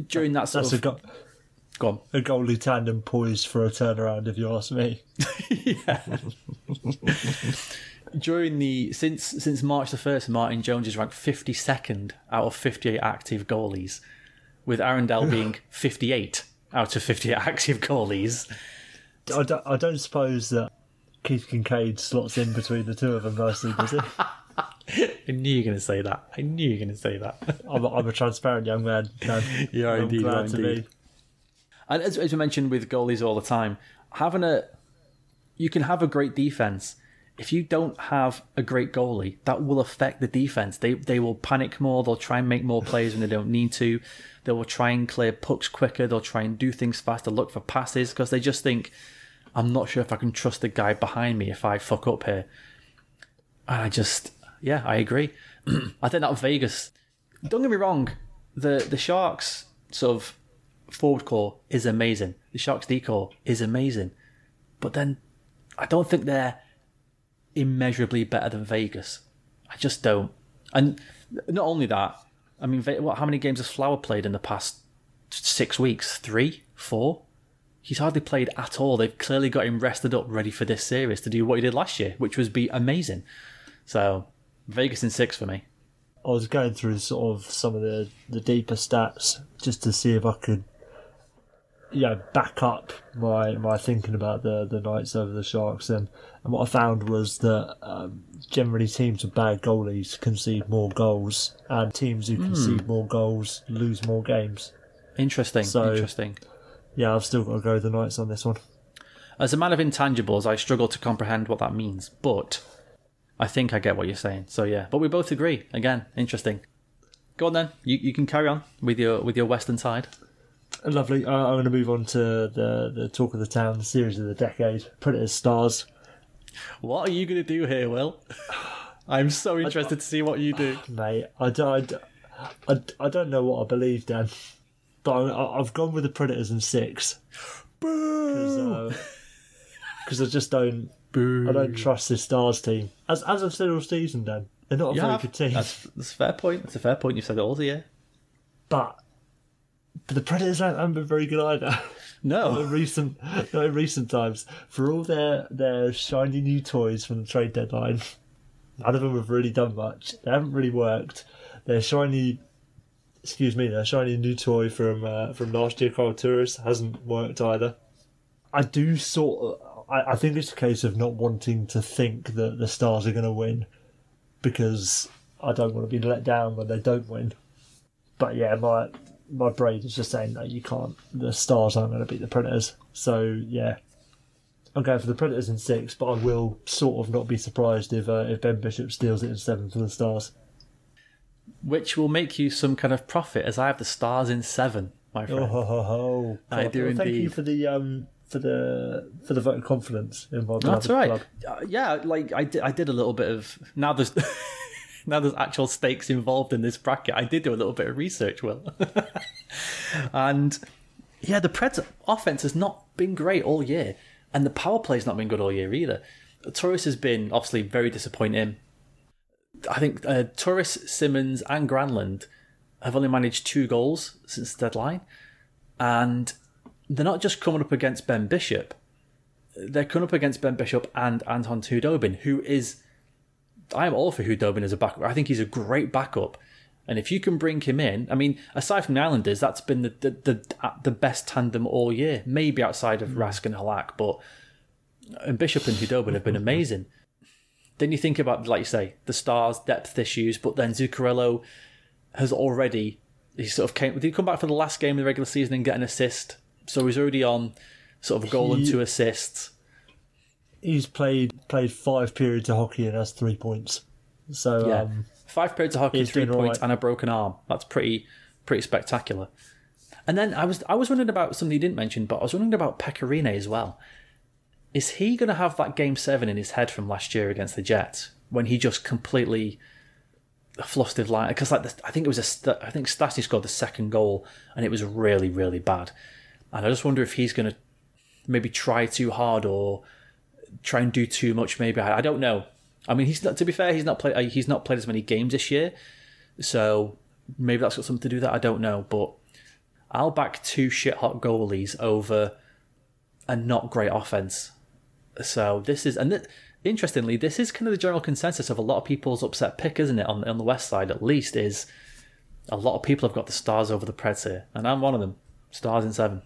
during that sort That's of a go- go on. a goalie tandem poised for a turnaround, if you ask me. during the since since March the first, Martin Jones is ranked fifty-second out of fifty-eight active goalies, with Arundel being fifty-eight out of fifty-eight active goalies. I don't, I don't suppose that Keith Kincaid slots in between the two of them nicely, does he? I knew you were going to say that. I knew you were going to say that. I'm, a, I'm a transparent young man. You are indeed. Glad to be. And as, as we mentioned with goalies all the time, having a you can have a great defense if you don't have a great goalie, that will affect the defense. They they will panic more. They'll try and make more plays when they don't need to. They will try and clear pucks quicker. They'll try and do things faster, look for passes, because they just think, I'm not sure if I can trust the guy behind me if I fuck up here. And I just, yeah, I agree. I think that Vegas, don't get me wrong, the, the Sharks sort of forward core is amazing. The Sharks D core is amazing. But then I don't think they're immeasurably better than Vegas. I just don't. And not only that, I mean, what? How many games has Flower played in the past six weeks? Three? Four? He's hardly played at all. They've clearly got him rested up, ready for this series to do what he did last year, which was be amazing. So, Vegas in six for me. I was going through sort of some of the, the deeper stats just to see if I could, you know, back up my my thinking about the, the Knights over the Sharks. And, and what I found was that um, generally teams with bad goalies concede more goals, and teams who concede mm. more goals lose more games. Interesting, so, interesting. Yeah, I've still got to go with the Knights on this one. As a man of intangibles, I struggle to comprehend what that means, but I think I get what you're saying. So yeah, but we both agree. Again, interesting. Go on then. You you can carry on with your with your Western side. Lovely. Uh, I'm going to move on to the the talk of the town, the series of the decade. Put it as Stars. What are you going to do here, Will? I'm so interested I, to see what you do, mate. I don't I, I, I don't know what I believe, Dan. But I've gone with the Predators in six. Boo! Because uh, I just don't. Boo. I don't trust this Stars team. As as I've said all season, Dan, they're not a yeah, very good team. That's, that's a fair point. That's a fair point. You've said it all the year. But, but the Predators haven't been very good either. No. in recent, no, in recent times, for all their their shiny new toys from the trade deadline, none of them have really done much. They haven't really worked. Their shiny. Excuse me, their shiny new toy from uh, from last year, Kyle Turris, hasn't worked either. I do sort of... I, I think it's a case of not wanting to think that the Stars are going to win, because I don't want to be let down when they don't win. But yeah, my my brain is just saying, no, you can't. The Stars aren't going to beat the Predators. So yeah, I'm going for the Predators in six, but I will sort of not be surprised if uh, if Ben Bishop steals it in seven for the Stars. Which will make you some kind of profit, as I have the Stars in seven, my friend. Oh, ho, ho, ho. I do well, indeed. Thank you for the um for the for the vote of confidence in my That's right. Club. Uh, yeah, like I did, I did a little bit of now. There's now there's actual stakes involved in this bracket. I did do a little bit of research, Will, and yeah, the Preds offense has not been great all year, and the power play's not been good all year either. Torres has been obviously very disappointing. I think uh, Torres, Simmons and Granlund have only managed two goals since the deadline. And they're not just coming up against Ben Bishop. They're coming up against Ben Bishop and Anton Hudobin, who is... I'm all for Hudobin as a backup. I think he's a great backup. And if you can bring him in... I mean, aside from the Islanders, that's been the the the, the best tandem all year. Maybe outside of Rask and Halak, but... And Bishop and Hudobin have been amazing. Then you think about, like you say, the Stars' depth issues, but then Zuccarello has already, he sort of came, did he come back for the last game of the regular season and get an assist? So he's already on sort of a goal he, and two assists. He's played played five periods of hockey and has three points. So yeah, um, five periods of hockey, three points right. and a broken arm. That's pretty pretty spectacular. And then I was I was wondering about something you didn't mention, but I was wondering about Pecorine as well. Is he going to have that game seven in his head from last year against the Jets when he just completely flustered line? Because like the, I think it was a st- I think Stastny scored the second goal and it was really really bad, and I just wonder if he's going to maybe try too hard or try and do too much. Maybe I, I don't know. I mean, he's not, to be fair, he's not played he's not played as many games this year, so maybe that's got something to do with that. I don't know, but I'll back two shit hot goalies over a not great offense. So this is, and th- interestingly, this is kind of the general consensus of a lot of people's upset pick, isn't it? On, on the West side, at least, is a lot of people have got the Stars over the Preds here, and I'm one of them. Stars in seven,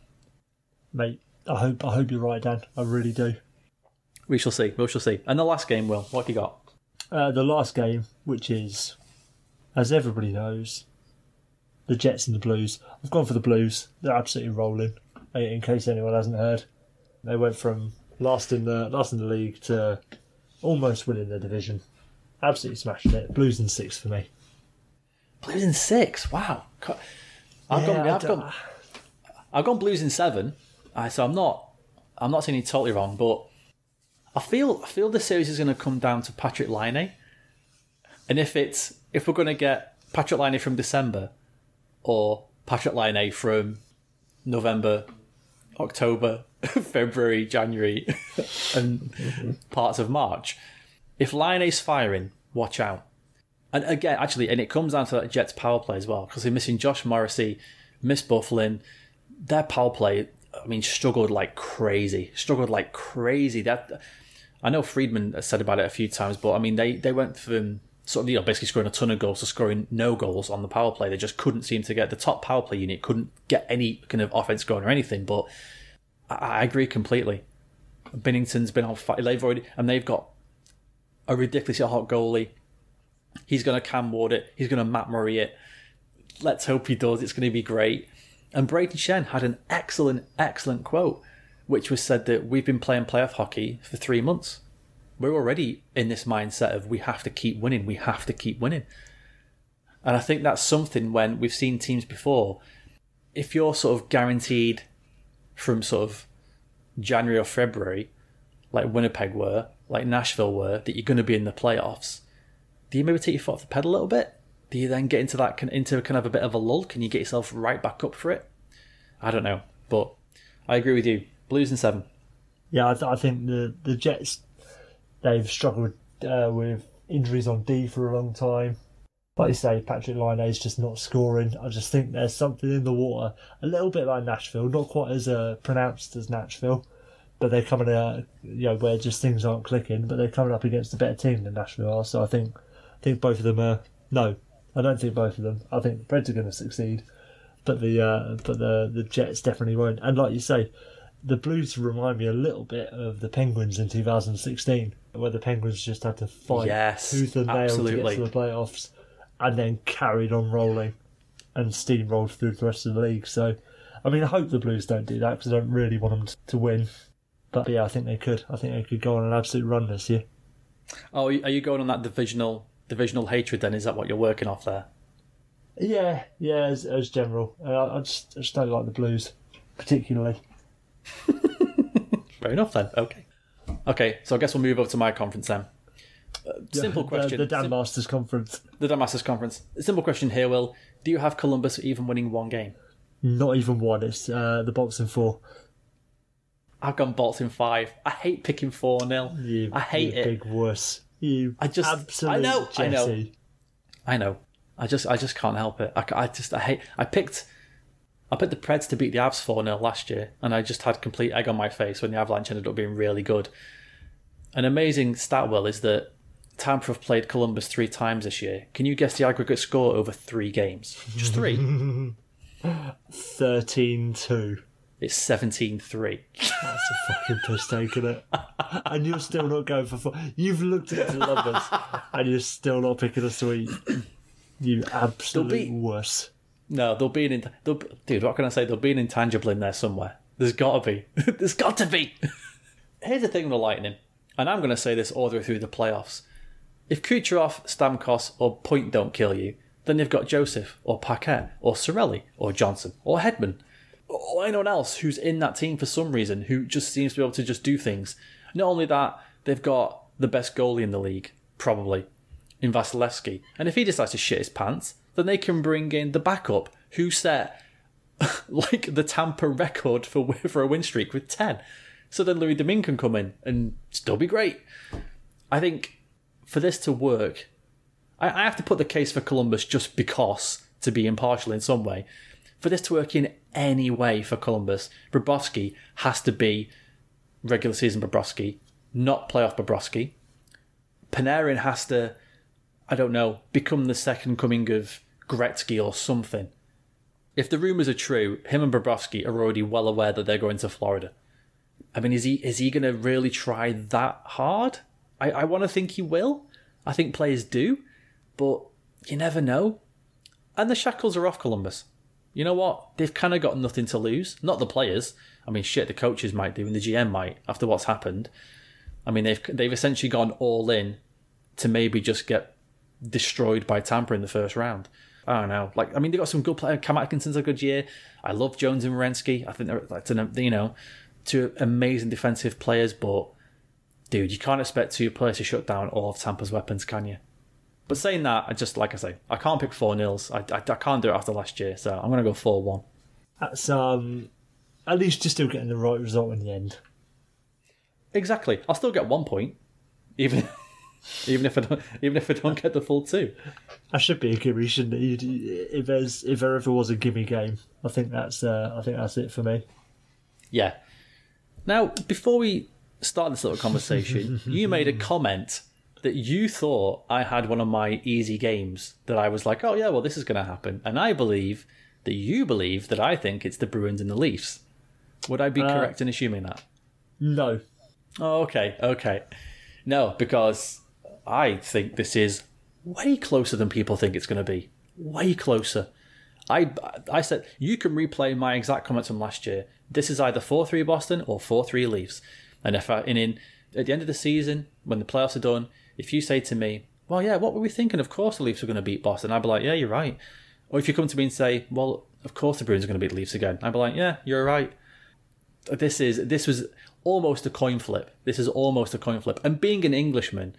mate. I hope I hope you're right, Dan. I really do. We shall see. We shall see. And the last game, Will, what have you got? Uh, the last game, which is, as everybody knows, the Jets and the Blues. I've gone for the Blues. They're absolutely rolling. In case anyone hasn't heard, they went from last in the last in the league to almost winning the division. Absolutely smashing it. Blues in six for me. Blues in six? Wow. I've yeah, gone. I've gone, I've gone Blues in seven. Uh, so I'm not. I'm not saying you're totally wrong, but I feel. I feel this series is going to come down to Patrick Laine, and if it's if we're going to get Patrick Laine from December, or Patrick Laine from November, October, February, January, and mm-hmm. parts of March. If Laine's firing, watch out. And again, actually, and it comes down to that Jets power play as well, because they're missing Josh Morrissey, miss Bufflin. Their power play, I mean, struggled like crazy. Struggled like crazy. That I know Friedman has said about it a few times, but I mean, they, they went from sort of, you know, basically scoring a ton of goals to scoring no goals on the power play. They just couldn't seem to get the top power play unit, couldn't get any kind of offense going or anything. But I, I agree completely. Binnington's been on fire. They've already, and they've got a ridiculously hot goalie. He's going to Cam Ward it. He's going to Matt Murray it. Let's hope he does. It's going to be great. And Brady Shen had an excellent, excellent quote, which was said that we've been playing playoff hockey for three months. We're already in this mindset of we have to keep winning. We have to keep winning. And I think that's something when we've seen teams before. If you're sort of guaranteed from sort of January or February, like Winnipeg were, like Nashville were, that you're going to be in the playoffs, do you maybe take your foot off the pedal a little bit? Do you then get into that into kind of a bit of a lull? Can you get yourself right back up for it? I don't know, but I agree with you. Blues in seven. Yeah, I, th- I think the the Jets, they've struggled uh, with injuries on D for a long time. Like you say, Patrick Laine's just not scoring. I just think there's something in the water, a little bit like Nashville, not quite as uh, pronounced as Nashville, but they're coming out, you know, where just things aren't clicking. But they're coming up against a better team than Nashville are, so I think. I think both of them are... No, I don't think both of them. I think Reds are going to succeed, but the uh, but the, the Jets definitely won't. And like you say, the Blues remind me a little bit of the Penguins in two thousand sixteen, where the Penguins just had to fight yes, tooth and nail absolutely. to get to the playoffs and then carried on rolling and steamrolled through the rest of the league. So, I mean, I hope the Blues don't do that because I don't really want them to win. But, but yeah, I think they could. I think they could go on an absolute run this year. Oh, are you going on that divisional... Divisional hatred, then, is that what you're working off there? Yeah, yeah, as, as general. Uh, I, just, I just don't like the Blues, particularly. Fair enough, then. Okay. Okay, so I guess we'll move over to my conference, then. Uh, simple yeah, question. The, the Dan Sim- Masters Conference. The Dan Masters Conference. Simple question here, Will. Do you have Columbus even winning one game? Not even one. It's uh, the Bolts in four. I've gone Bolts in five. I hate picking four nil. You, I hate you it. Big worse. You I just, absolute I know, Jesse. I know, I know. I just, I just can't help it. I, I just, I hate. I picked, I picked the Preds to beat the Avs four nil last year, and I just had complete egg on my face when the Avalanche ended up being really good. An amazing stat, Will, is that Tampa have played Columbus three times this year. Can you guess the aggregate score over three games? Just three. thirteen two. It's seventeen three. That's a fucking piss take, isn't it? And you're still not going for four. You've looked at the numbers and you're still not picking a sweep. You absolute be, worse. No, there'll be an... They'll, dude, what can I say? There'll be an intangible in there somewhere. There's got to be. There's got to be. Here's the thing with the Lightning, and I'm going to say this all the way through the playoffs. If Kucherov, Stamkos or Point don't kill you, then you've got Joseph or Paquette or Cirelli or Johnson or Hedman, or anyone else who's in that team for some reason who just seems to be able to just do things. Not only that, they've got the best goalie in the league, probably, in Vasilevsky. And if he decides to shit his pants, then they can bring in the backup who set, like, the Tampa record for, for a win streak with ten. So then Louis Domingue can come in and still be great. I think for this to work, I, I have to put the case for Columbus just because, to be impartial in some way. For this to work in any way for Columbus, Bobrovsky has to be regular season Bobrovsky, not playoff Bobrovsky. Panarin has to, I don't know, become the second coming of Gretzky or something. If the rumours are true, him and Bobrovsky are already well aware that they're going to Florida. I mean, is he is he going to really try that hard? I, I want to think he will. I think players do, but you never know. And the shackles are off Columbus. You know what? They've kind of got nothing to lose. Not the players. I mean, shit, the coaches might do and the G M might after what's happened. I mean, they've they've essentially gone all in to maybe just get destroyed by Tampa in the first round. I don't know. Like, I mean, they got some good players. Cam Atkinson's a good year. I love Jones and Wierenski. I think they're, like, you know, two amazing defensive players. But, dude, you can't expect two players to shut down all of Tampa's weapons, can you? But saying that, I just, like I say, I can't pick four nils. I, I, I can't do it after last year. So I'm going to go four one. That's, um, at least you're still getting the right result in the end. Exactly. I'll still get one point, even even if I don't, even if I don't get the full two. That should be a gimme, shouldn't it? If there's if there ever was a gimme game, I think that's uh, I think that's it for me. Yeah. Now, before we start this little conversation, you made a comment that you thought I had one of my easy games that I was like, oh yeah, well this is going to happen, and I believe that you believe that I think it's the Bruins and the Leafs. Would I be uh, correct in assuming that? No. Oh, okay, okay. No, because I think this is way closer than people think it's going to be. Way closer. I I said, you can replay my exact comments from last year. This is either four three Boston or four three Leafs. And if I, and in at the end of the season, when the playoffs are done, if you say to me, well, yeah, what were we thinking? Of course the Leafs were going to beat Boston. I'd be like, yeah, you're right. Or if you come to me and say, well, of course the Bruins are going to beat the Leafs again. I'd be like, yeah, you're right. This is, this was... almost a coin flip. This is almost a coin flip. And being an Englishman,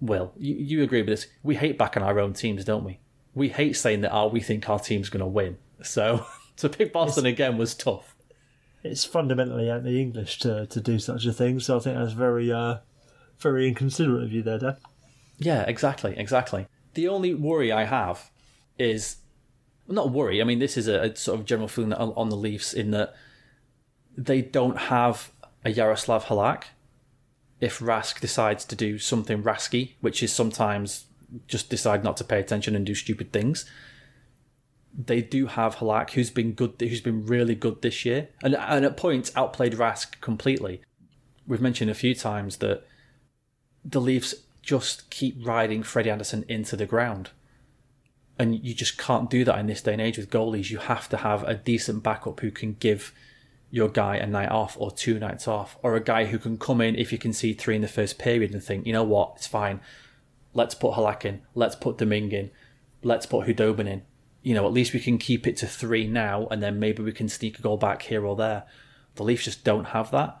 Will, you, you agree with this. We hate backing our own teams, don't we? We hate saying that oh, we think our team's going to win. So to pick Boston it's, again was tough. It's fundamentally anti-English to, to do such a thing. So I think that's very, uh, very inconsiderate of you there, Dan. Yeah, exactly, exactly. The only worry I have is, not worry, I mean, this is a, a sort of general feeling on, on the Leafs in that they don't have a Yaroslav Halak if Rask decides to do something rasky, which is sometimes just decide not to pay attention and do stupid things. They do have Halak, who's been good, who's been really good this year, and, and at points outplayed Rask completely. We've mentioned a few times that the Leafs just keep riding Freddie Anderson into the ground, and you just can't do that in this day and age with goalies. You have to have a decent backup who can give your guy a night off or two nights off, or a guy who can come in if you can see three in the first period and think, you know what, it's fine. Let's put Halak in. Let's put Domingue in. Let's put Hudobin in. You know, at least we can keep it to three now, and then maybe we can sneak a goal back here or there. The Leafs just don't have that.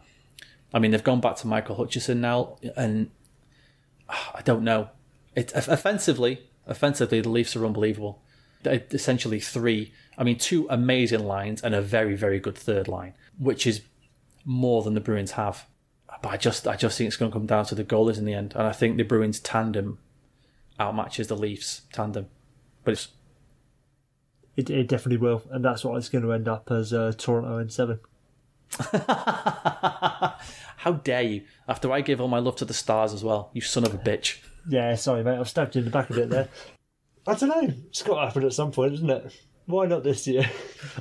I mean, they've gone back to Michael Hutchison now, and uh, I don't know. It, offensively, offensively, the Leafs are unbelievable. They're essentially three, I mean, two amazing lines and a very, very good third line, which is more than the Bruins have. But I just I just think it's going to come down to the goalies in the end. And I think the Bruins tandem outmatches the Leafs tandem. But it's... It, it definitely will. And that's what it's going to end up as uh, Toronto in seven. How dare you? After I give all my love to the Stars as well. You son of a bitch. Yeah, sorry, mate. I've stabbed you in the back a bit there. I don't know. It's got to happen at some point, isn't it? Why not this year?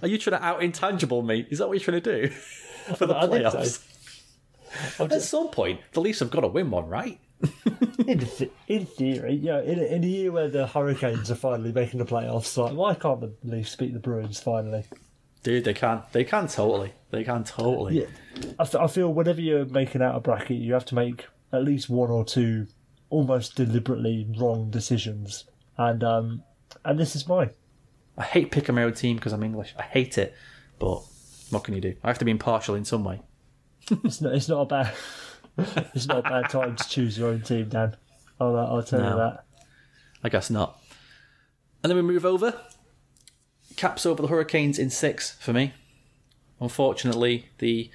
Are you trying to out-intangible me? Is that what you're trying to do? For the I playoffs? So. At just... some point, the Leafs have got to win one, right? in, th- in theory, yeah. You know, in, in a year where the Hurricanes are finally making the playoffs, like, why can't the Leafs beat the Bruins finally? Dude, they can. They can totally. They can totally. Yeah. I, th- I feel whenever you're making out a bracket, you have to make at least one or two almost deliberately wrong decisions. And um, and this is mine. I hate picking my own team because I'm English. I hate it, but what can you do? I have to be impartial in some way. It's not. It's not a bad. It's not a bad time to choose your own team, Dan. I'll, uh, I'll tell no, you that. I guess not. And then we move over. Caps over the Hurricanes in six for me. Unfortunately, the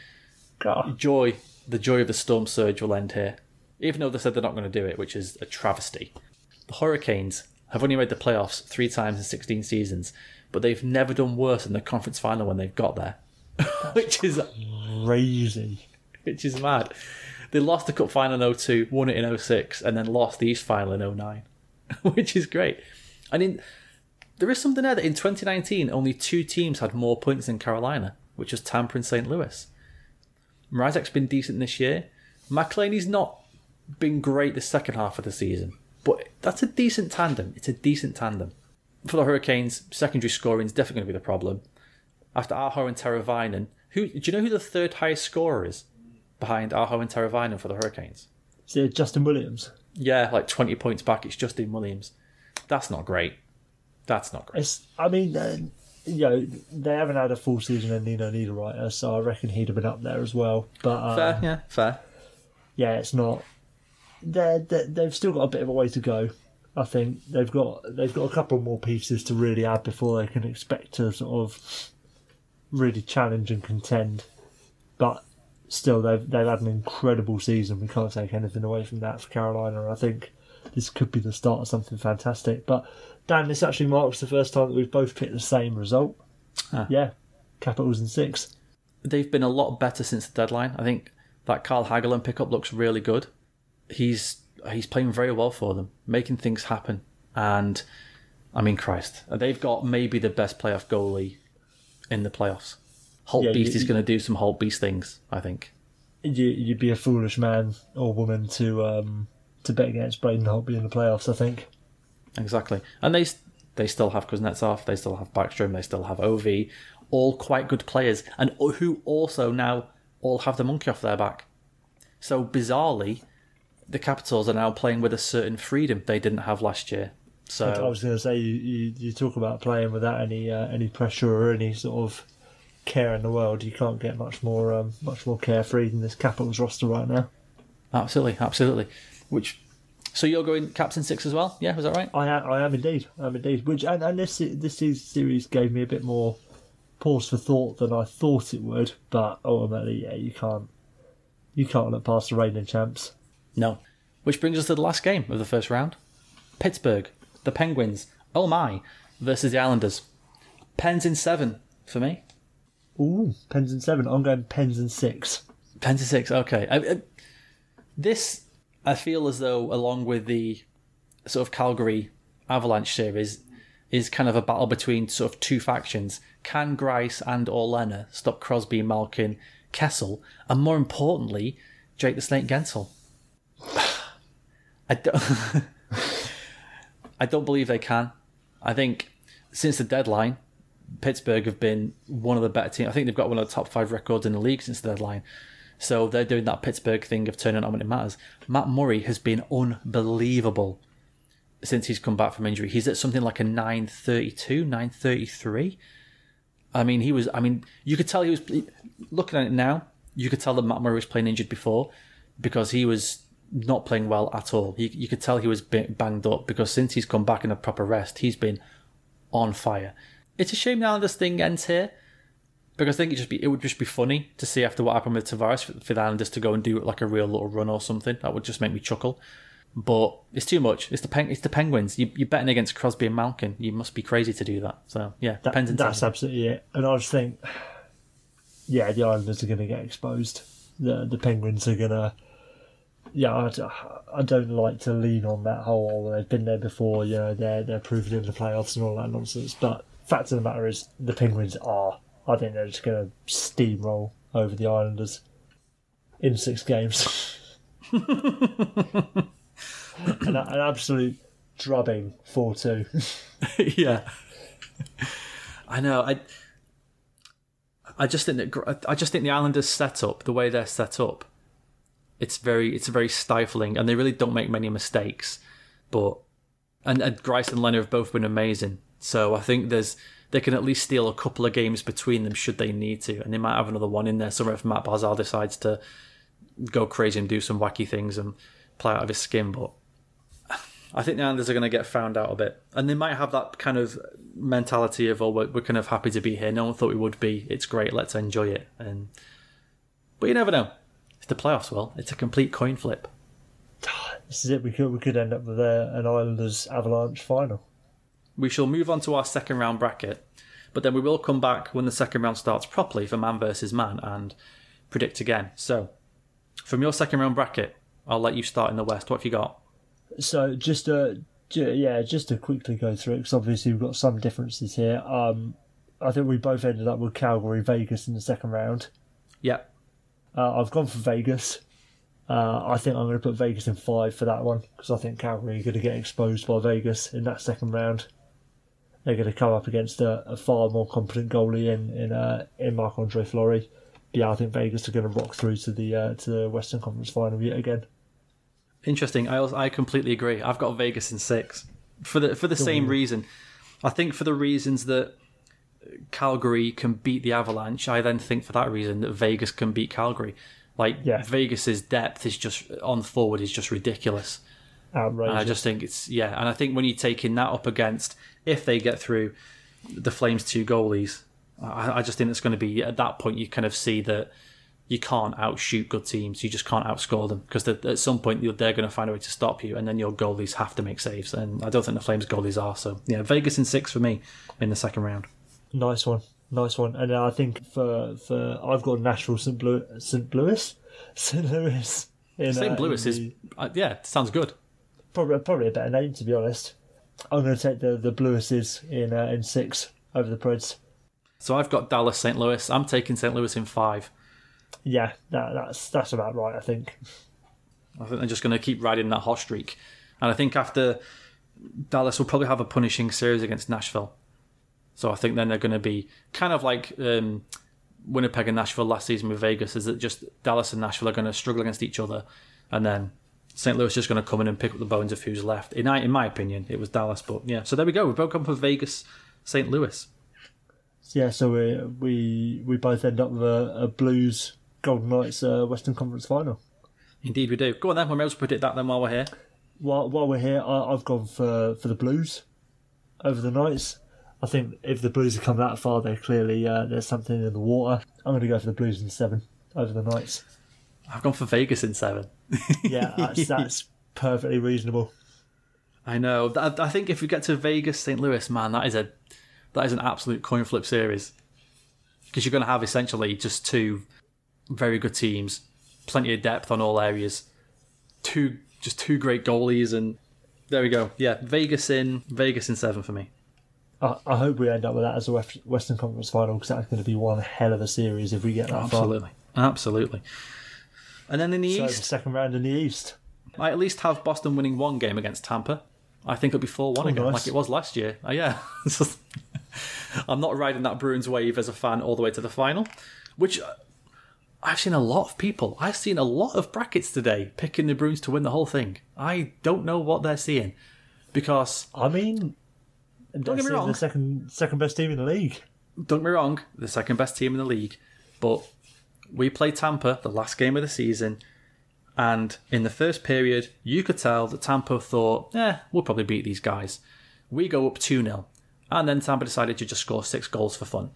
God. joy, the joy of the storm surge will end here. Even though they said they're not going to do it, which is a travesty. The Hurricanes have only made the playoffs three times in sixteen seasons, but they've never done worse than the conference final when they've got there, which is crazy, which is mad. They lost the cup final in oh two, won it in oh six, and then lost the East final in oh nine, which is great. And in, there is something there that in twenty nineteen, only two teams had more points than Carolina, which was Tampa and Saint Louis. Mrazek's been decent this year. McIlhenny's not been great the second half of the season. But that's a decent tandem. It's a decent tandem. For the Hurricanes, secondary scoring is definitely going to be the problem. After Aho and Teravainen, who do you know who the third highest scorer is? behind Aho and Teravainen for the Hurricanes. Is it Justin Williams? Yeah, like twenty points back, it's Justin Williams. That's not great. That's not great. It's, I mean, uh, you know, they haven't had a full season of Nino Niederreiter, so I reckon he'd have been up there as well. But um, fair, yeah, fair. Yeah, it's not. They're, they're, they've still got a bit of a way to go. I think they've got they've got a couple more pieces to really add before they can expect to sort of really challenge and contend. But still, they've they've had an incredible season. We can't take anything away from that for Carolina. And I think this could be the start of something fantastic. But Dan, this actually marks the first time that we've both picked the same result. Huh. Yeah, Capitals in six. They've been a lot better since the deadline. I think that Carl Hagelin pickup looks really good. He's he's playing very well for them, making things happen. And I mean, Christ, they've got maybe the best playoff goalie in the playoffs. Hulk yeah, Beast you, is going to do some Hulk Beast things, I think. You, you'd be a foolish man or woman to um, to bet against Braden Holtby in the playoffs, I think. Exactly. And they they still have Kuznetsov, they still have Backstrom, they still have Ovi, all quite good players, and who also now all have the monkey off their back. So bizarrely, the Capitals are now playing with a certain freedom they didn't have last year. So I was going to say, you, you, you talk about playing without any uh, any pressure or any sort of care in the world. You can't get much more um, much more carefree than this Capitals roster right now. Absolutely, absolutely. Which. So you're going Caps in six as well, yeah? Was that right? I am, I am indeed. I am indeed. Which and, and this this series gave me a bit more pause for thought than I thought it would. But ultimately, yeah, you can't you can't look past the reigning champs. No. Which brings us to the last game of the first round: Pittsburgh, the Penguins. Oh my! Versus the Islanders. Pens in seven for me. Ooh, Pens in seven. I'm going Pens in six. Pens in six. Okay. I, I, this. I feel as though, along with the sort of Calgary Avalanche series, is kind of a battle between sort of two factions. Can Greiss and Orlena stop Crosby, Malkin, Kessel, and more importantly, Jake the Snake Gensel? I don't, I don't believe they can. I think since the deadline, Pittsburgh have been one of the better teams. I think they've got one of the top five records in the league since the deadline. So they're doing that Pittsburgh thing of turning on when it matters. Matt Murray has been unbelievable since he's come back from injury. He's at something like a nine thirty-two, nine thirty-three. I mean, he was. I mean, you could tell he was looking at it now. You could tell that Matt Murray was playing injured before because he was not playing well at all. You, you could tell he was banged up because since he's come back in a proper rest, he's been on fire. It's a shame now this thing ends here. Because I think it just be it would just be funny to see after what happened with Tavares for, for the Islanders to go and do like a real little run or something. That would just make me chuckle. But it's too much. It's the Pen, it's the Penguins. You, you're betting against Crosby and Malkin. You must be crazy to do that. So yeah, that, Pens in that's seven. Absolutely it. And I just think, yeah, the Islanders are going to get exposed. The the Penguins are going to. Yeah, I, I don't like to lean on that whole. They've been there before. You know, they're they're proven in the playoffs and all that nonsense. But fact of the matter is, the Penguins are. I think they're just going to steamroll over the Islanders in six games. an, an absolute drubbing four two. Yeah, I know. I I just think that I just think the Islanders set up the way they're set up. It's very it's very stifling, and they really don't make many mistakes. But and, and Greiss and Leonard have both been amazing, so I think there's. They can at least steal a couple of games between them should they need to. And they might have another one in there somewhere if Matt Barzal decides to go crazy and do some wacky things and play out of his skin. But I think the Islanders are going to get found out a bit. And they might have that kind of mentality of, oh, we're kind of happy to be here. No one thought we would be. It's great. Let's enjoy it. And But you never know. It's the playoffs, Will. It's a complete coin flip. This is it. We could, we could end up with a, an Islanders Avalanche final. We shall move on to our second round bracket, but then we will come back when the second round starts properly for man versus man and predict again. So, from your second round bracket, I'll let you start in the West. What have you got? So, just uh, yeah, just to quickly go through it, because obviously we've got some differences here. Um, I think we both ended up with Calgary, Vegas in the second round. Yeah. Uh, I've gone for Vegas. Uh, I think I'm going to put Vegas in five for that one, because I think Calgary are going to get exposed by Vegas in that second round. They're going to come up against a, a far more competent goalie in in, uh, in Marc-Andre Fleury. yeah, I think Vegas are going to rock through to the uh, to the Western Conference Final yet again. Interesting. I also, I completely agree. I've got Vegas in six for the for the Don't same worry. reason. I think for the reasons that Calgary can beat the Avalanche, I then think for that reason that Vegas can beat Calgary. Like, yeah. Vegas's depth is just on forward is just ridiculous. Outrageous. And I just think it's yeah, and I think when you're taking that up against, if they get through the Flames' two goalies, I, I just think it's going to be at that point you kind of see that you can't outshoot good teams, you just can't outscore them, because at some point you're, they're going to find a way to stop you, and then your goalies have to make saves, and I don't think the Flames' goalies are. So yeah, Vegas in six for me in the second round. Nice one, nice one. And I think for for I've got Nashville Saint Louis, Saint Louis, Saint Louis. In, Saint Louis uh, is the, uh, yeah, sounds good. Probably probably a better name, to be honest. I'm going to take the the Blueses in uh, in six over the Preds. So I've got Dallas, Saint Louis. I'm taking Saint Louis in five. Yeah, that, that's that's about right, I think. I think they're just going to keep riding that hot streak, and I think after Dallas will probably have a punishing series against Nashville. So I think then they're going to be kind of like um, Winnipeg and Nashville last season with Vegas, is that just Dallas and Nashville are going to struggle against each other, and then Saint Louis is just going to come in and pick up the bones of who's left. In, in my opinion, it was Dallas, but yeah. So there we go. We've both come for Vegas, Saint Louis. Yeah, so we we, we both end up with a, a Blues Golden Knights uh, Western Conference Final. Indeed we do. Go on then, we may as well predict that then while we're here. While, while we're here, I, I've gone for, for the Blues over the Knights. I think if the Blues have come that far, they're clearly uh, there's something in the water. I'm going to go for the Blues in seven over the Knights. I've gone for Vegas in seven. Yeah, that's, that's perfectly reasonable. I know. I think if we get to Vegas, Saint Louis, man, that is a that is an absolute coin flip series, because you're going to have essentially just two very good teams, plenty of depth on all areas, two just two great goalies, and there we go. Yeah, Vegas in Vegas in seven for me. I hope we end up with that as a Western Conference Final, because that's going to be one hell of a series if we get that far. Absolutely, absolutely. And then in the so East, the second round in the East, I at least have Boston winning one game against Tampa. I think it'll be four one oh, again, nice. Like it was last year. Oh, yeah, I'm not riding that Bruins wave as a fan all the way to the final, which I've seen a lot of people. I've seen a lot of brackets today picking the Bruins to win the whole thing. I don't know what they're seeing, because I mean. Don't get me wrong. The second, second best team in the league. Don't get me wrong. The second best team in the league. But we played Tampa the last game of the season. And in the first period, you could tell that Tampa thought, eh, we'll probably beat these guys. We go up two nil. And then Tampa decided to just score six goals for fun.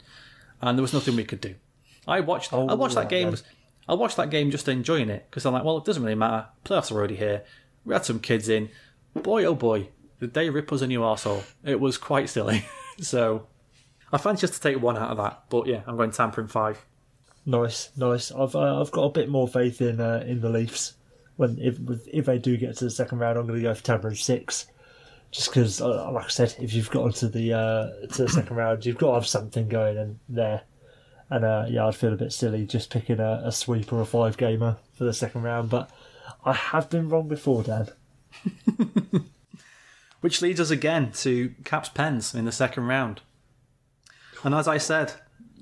And there was nothing we could do. I watched oh, I watched that game. Man. I watched that game just enjoying it. Because I'm like, well, it doesn't really matter. Playoffs are already here. We had some kids in. Boy, oh boy. Did they rip us a new arsehole? It was quite silly. So I fancy just to take one out of that. But yeah, I'm going Tampa in five. Nice, nice. I've uh, I've got a bit more faith in uh, in the Leafs. When if if they do get to the second round, I'm going to go for Tampa in six. Just because, uh, like I said, if you've got to the uh, to the second round, you've got to have something going in there. And uh, yeah, I'd feel a bit silly just picking a, a sweep or a five gamer for the second round. But I have been wrong before, Dan. Which leads us again to Caps Pens in the second round. And as I said,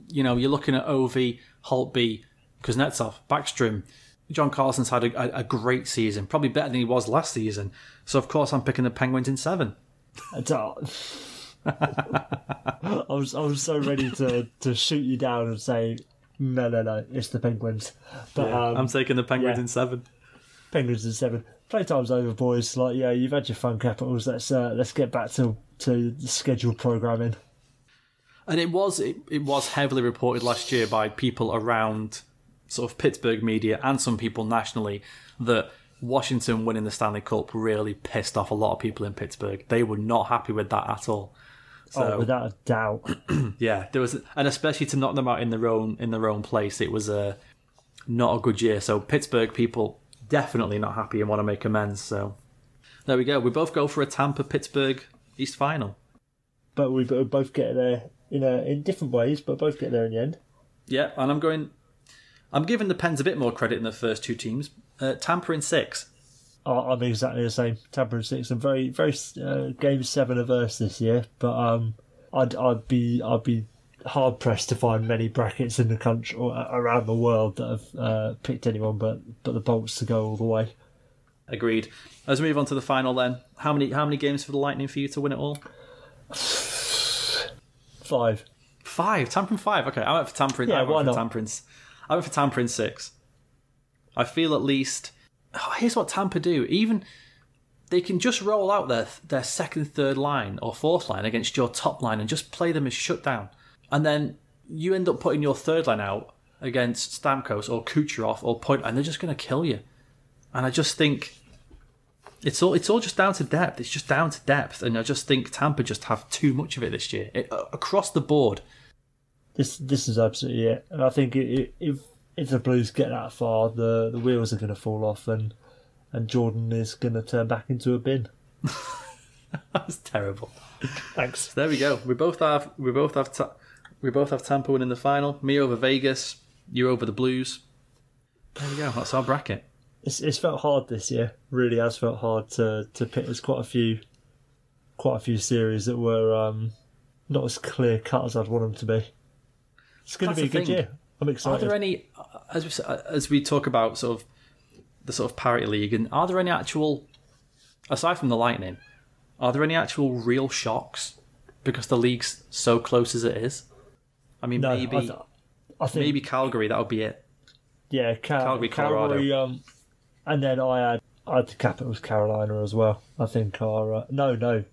you know, you're looking at Ovi, Holtby, Kuznetsov, Backstrom. John Carlson's had a, a great season, probably better than he was last season. So, of course, I'm picking the Penguins in seven. I, I, was, I was so ready to, to shoot you down and say, no, no, no, it's the Penguins. But yeah, um, I'm taking the Penguins yeah. in seven. Penguins in seven. Playtime's over, boys. Like, yeah, you've had your fun, Capitals. Let's uh, let's get back to to scheduled programming. And it was it, it was heavily reported last year by people around sort of Pittsburgh media and some people nationally that Washington winning the Stanley Cup really pissed off a lot of people in Pittsburgh. They were not happy with that at all. So, oh, without a doubt. Yeah, there was, and especially to knock them out in their own in their own place, it was a not a good year. So Pittsburgh people. Definitely not happy and want to make amends. So there we go. We both go for a Tampa Pittsburgh East final, but we both get there in a, in different ways, but both get there in the end. Yeah, and I'm going. I'm giving the Pens a bit more credit than the first two teams. Uh, Tampa in six. Oh, I'm exactly the same. Tampa in six. I'm very very uh, game seven averse this year, but um, I'd I'd be I'd be hard pressed to find many brackets in the country or around the world that have uh, picked anyone but but the Bolts to go all the way. Agreed. Let's move on to the final then. How many how many games for the Lightning for you to win it all? Five. Five. Tampering five. Okay, I went for tampering. Yeah, I went why for not? Tampering. I went for tampering six. I feel at least. Oh, here's what Tampa do. Even they can just roll out their their second, third line or fourth line against your top line and just play them as shutdown, and then you end up putting your third line out against Stamkos or Kucherov or Point, and they're just going to kill you. And I just think it's all it's all just down to depth. It's just down to depth, and I just think Tampa just have too much of it this year it, across the board. This this is absolutely it, and I think it, it, if if the Blues get that far, the the wheels are going to fall off and. And Jordan is going to turn back into a bin. That's terrible. Thanks. So there we go. We both have we both have ta- we both have Tampa winning the final. Me over Vegas. You over the Blues. There we go. That's our bracket. It's it's felt hard this year. Really has felt hard to to pick. There's quite a few, quite a few series that were um, not as clear cut as I'd want them to be. It's going That's to be a good thing. Year. I'm excited. Are there any as we as we talk about sort of. The sort of parity league, and are there any actual, aside from the Lightning, are there any actual real shocks because the league's so close as it is? I mean, no, maybe, I th- I think, maybe Calgary. That would be it. Yeah, Cal- Calgary, Colorado, Calgary, um, and then I had I had the Capitals, Carolina as well. I think are uh, no, no,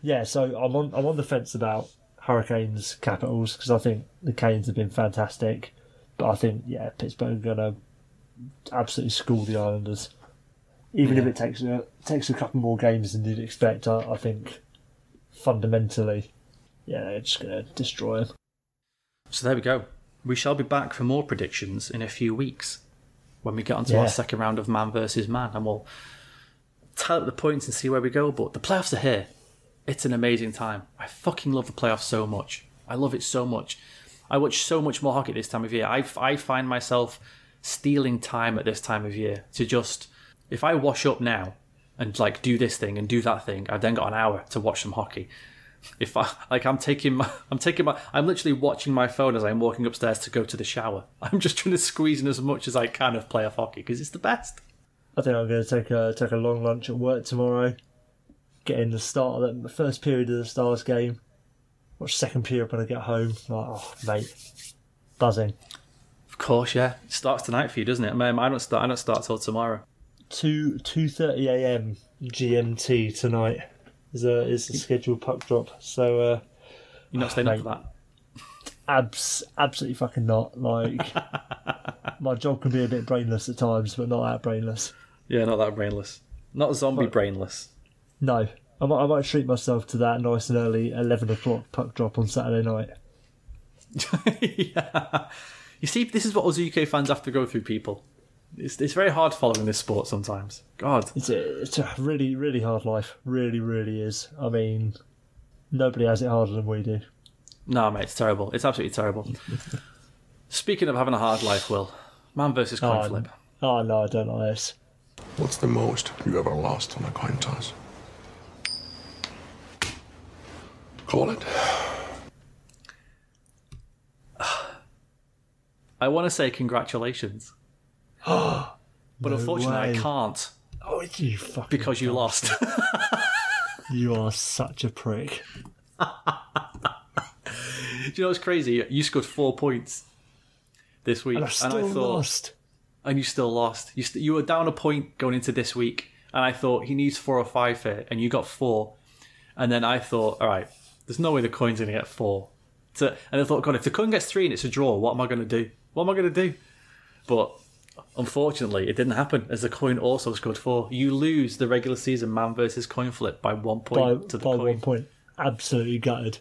yeah. So I'm on I'm on the fence about Hurricanes, Capitals because I think the Canes have been fantastic, but I think yeah, Pittsburgh are gonna. Absolutely school the Islanders, even yeah. if it takes a takes a couple more games than you'd expect. I, I think fundamentally, yeah, they're just going to destroy them. So there we go. We shall be back for more predictions in a few weeks when we get onto yeah. our second round of man versus man, and we'll tally up the points and see where we go. But the playoffs are here. It's an amazing time. I fucking love the playoffs so much. I love it so much. I watch so much more hockey this time of year. I I find myself. Stealing time at this time of year to just, if I wash up now and like do this thing and do that thing, I've then got an hour to watch some hockey. If I like, I'm taking my, I'm taking my, I'm literally watching my phone as I'm walking upstairs to go to the shower. I'm just trying to squeeze in as much as I can of playoff hockey because it's the best. I think I'm going to take a take a long lunch at work tomorrow. Get in the start of the first period of the Stars game. Watch second period when I get home. Like, oh mate, buzzing. Of course, yeah. It starts tonight for you, doesn't it? I mean, I don't start. I don't start till tomorrow. Two two thirty a.m. G M T tonight is a is a scheduled puck drop. So uh, you're not oh, staying mate, up for that? Abs absolutely fucking not. Like my job can be a bit brainless at times, but not that brainless. Yeah, not that brainless. Not zombie but, brainless. No, I might I might treat myself to that nice and early eleven o'clock puck drop on Saturday night. yeah. You see, this is what us U K fans have to go through, people. It's it's very hard following this sport sometimes. God. It's a, it's a really, really hard life. Really, really is. I mean, nobody has it harder than we do. No, mate, it's terrible. It's absolutely terrible. Speaking of having a hard life, Will, man versus coin oh, flip. Oh, no, I don't like this. What's the most you ever lost on a coin toss? Call it. I want to say congratulations, but no unfortunately way. I can't. Oh, you fucking because you lost. You are such a prick. Do you know what's crazy? You scored four points this week, and I, still and I thought, lost. And you still lost. You st- you were down a point going into this week, and I thought he needs four or five here, and you got four. And then I thought, all right, there's no way the coin's going to get four. To, and I thought, God, if the coin gets three and it's a draw, what am I going to do? What am I going to do? But unfortunately, it didn't happen as the coin also scored four. You lose the regular season man versus coin flip by one point by, to the by coin. By one point. Absolutely gutted.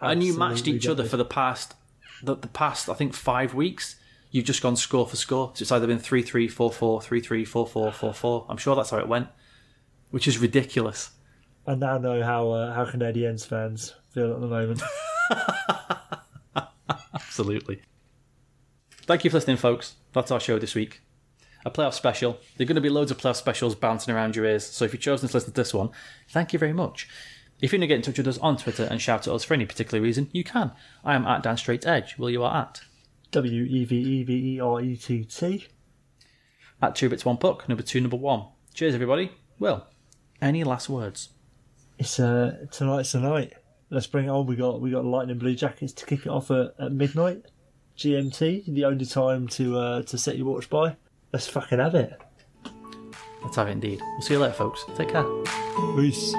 Absolutely and you matched each gutted. Other for the past, the, the past, I think, five weeks. You've just gone score for score. So it's either been three three, four four, three three, four four, four four. I'm sure that's how it went, which is ridiculous. I now know how, uh, how Canadiens fans feel at the moment. Absolutely. Thank you for listening, folks. That's our show this week. A playoff special. There are going to be loads of playoff specials bouncing around your ears, so if you've chosen to listen to this one, thank you very much. If you want to get in touch with us on Twitter and shout at us for any particular reason, you can. I am at Dan Straight Edge. Will, you are at? W E V E V E R E T T. At two bits one puck, number two, number one. Cheers, everybody. Will, any last words? It's uh, tonight's the night. Let's bring it on. We got we got Lightning Blue Jackets to kick it off at, at midnight. G M T, the only time to uh, to set your watch by. Let's fucking have it. Let's have it indeed. We'll see you later, folks. Take care. Peace.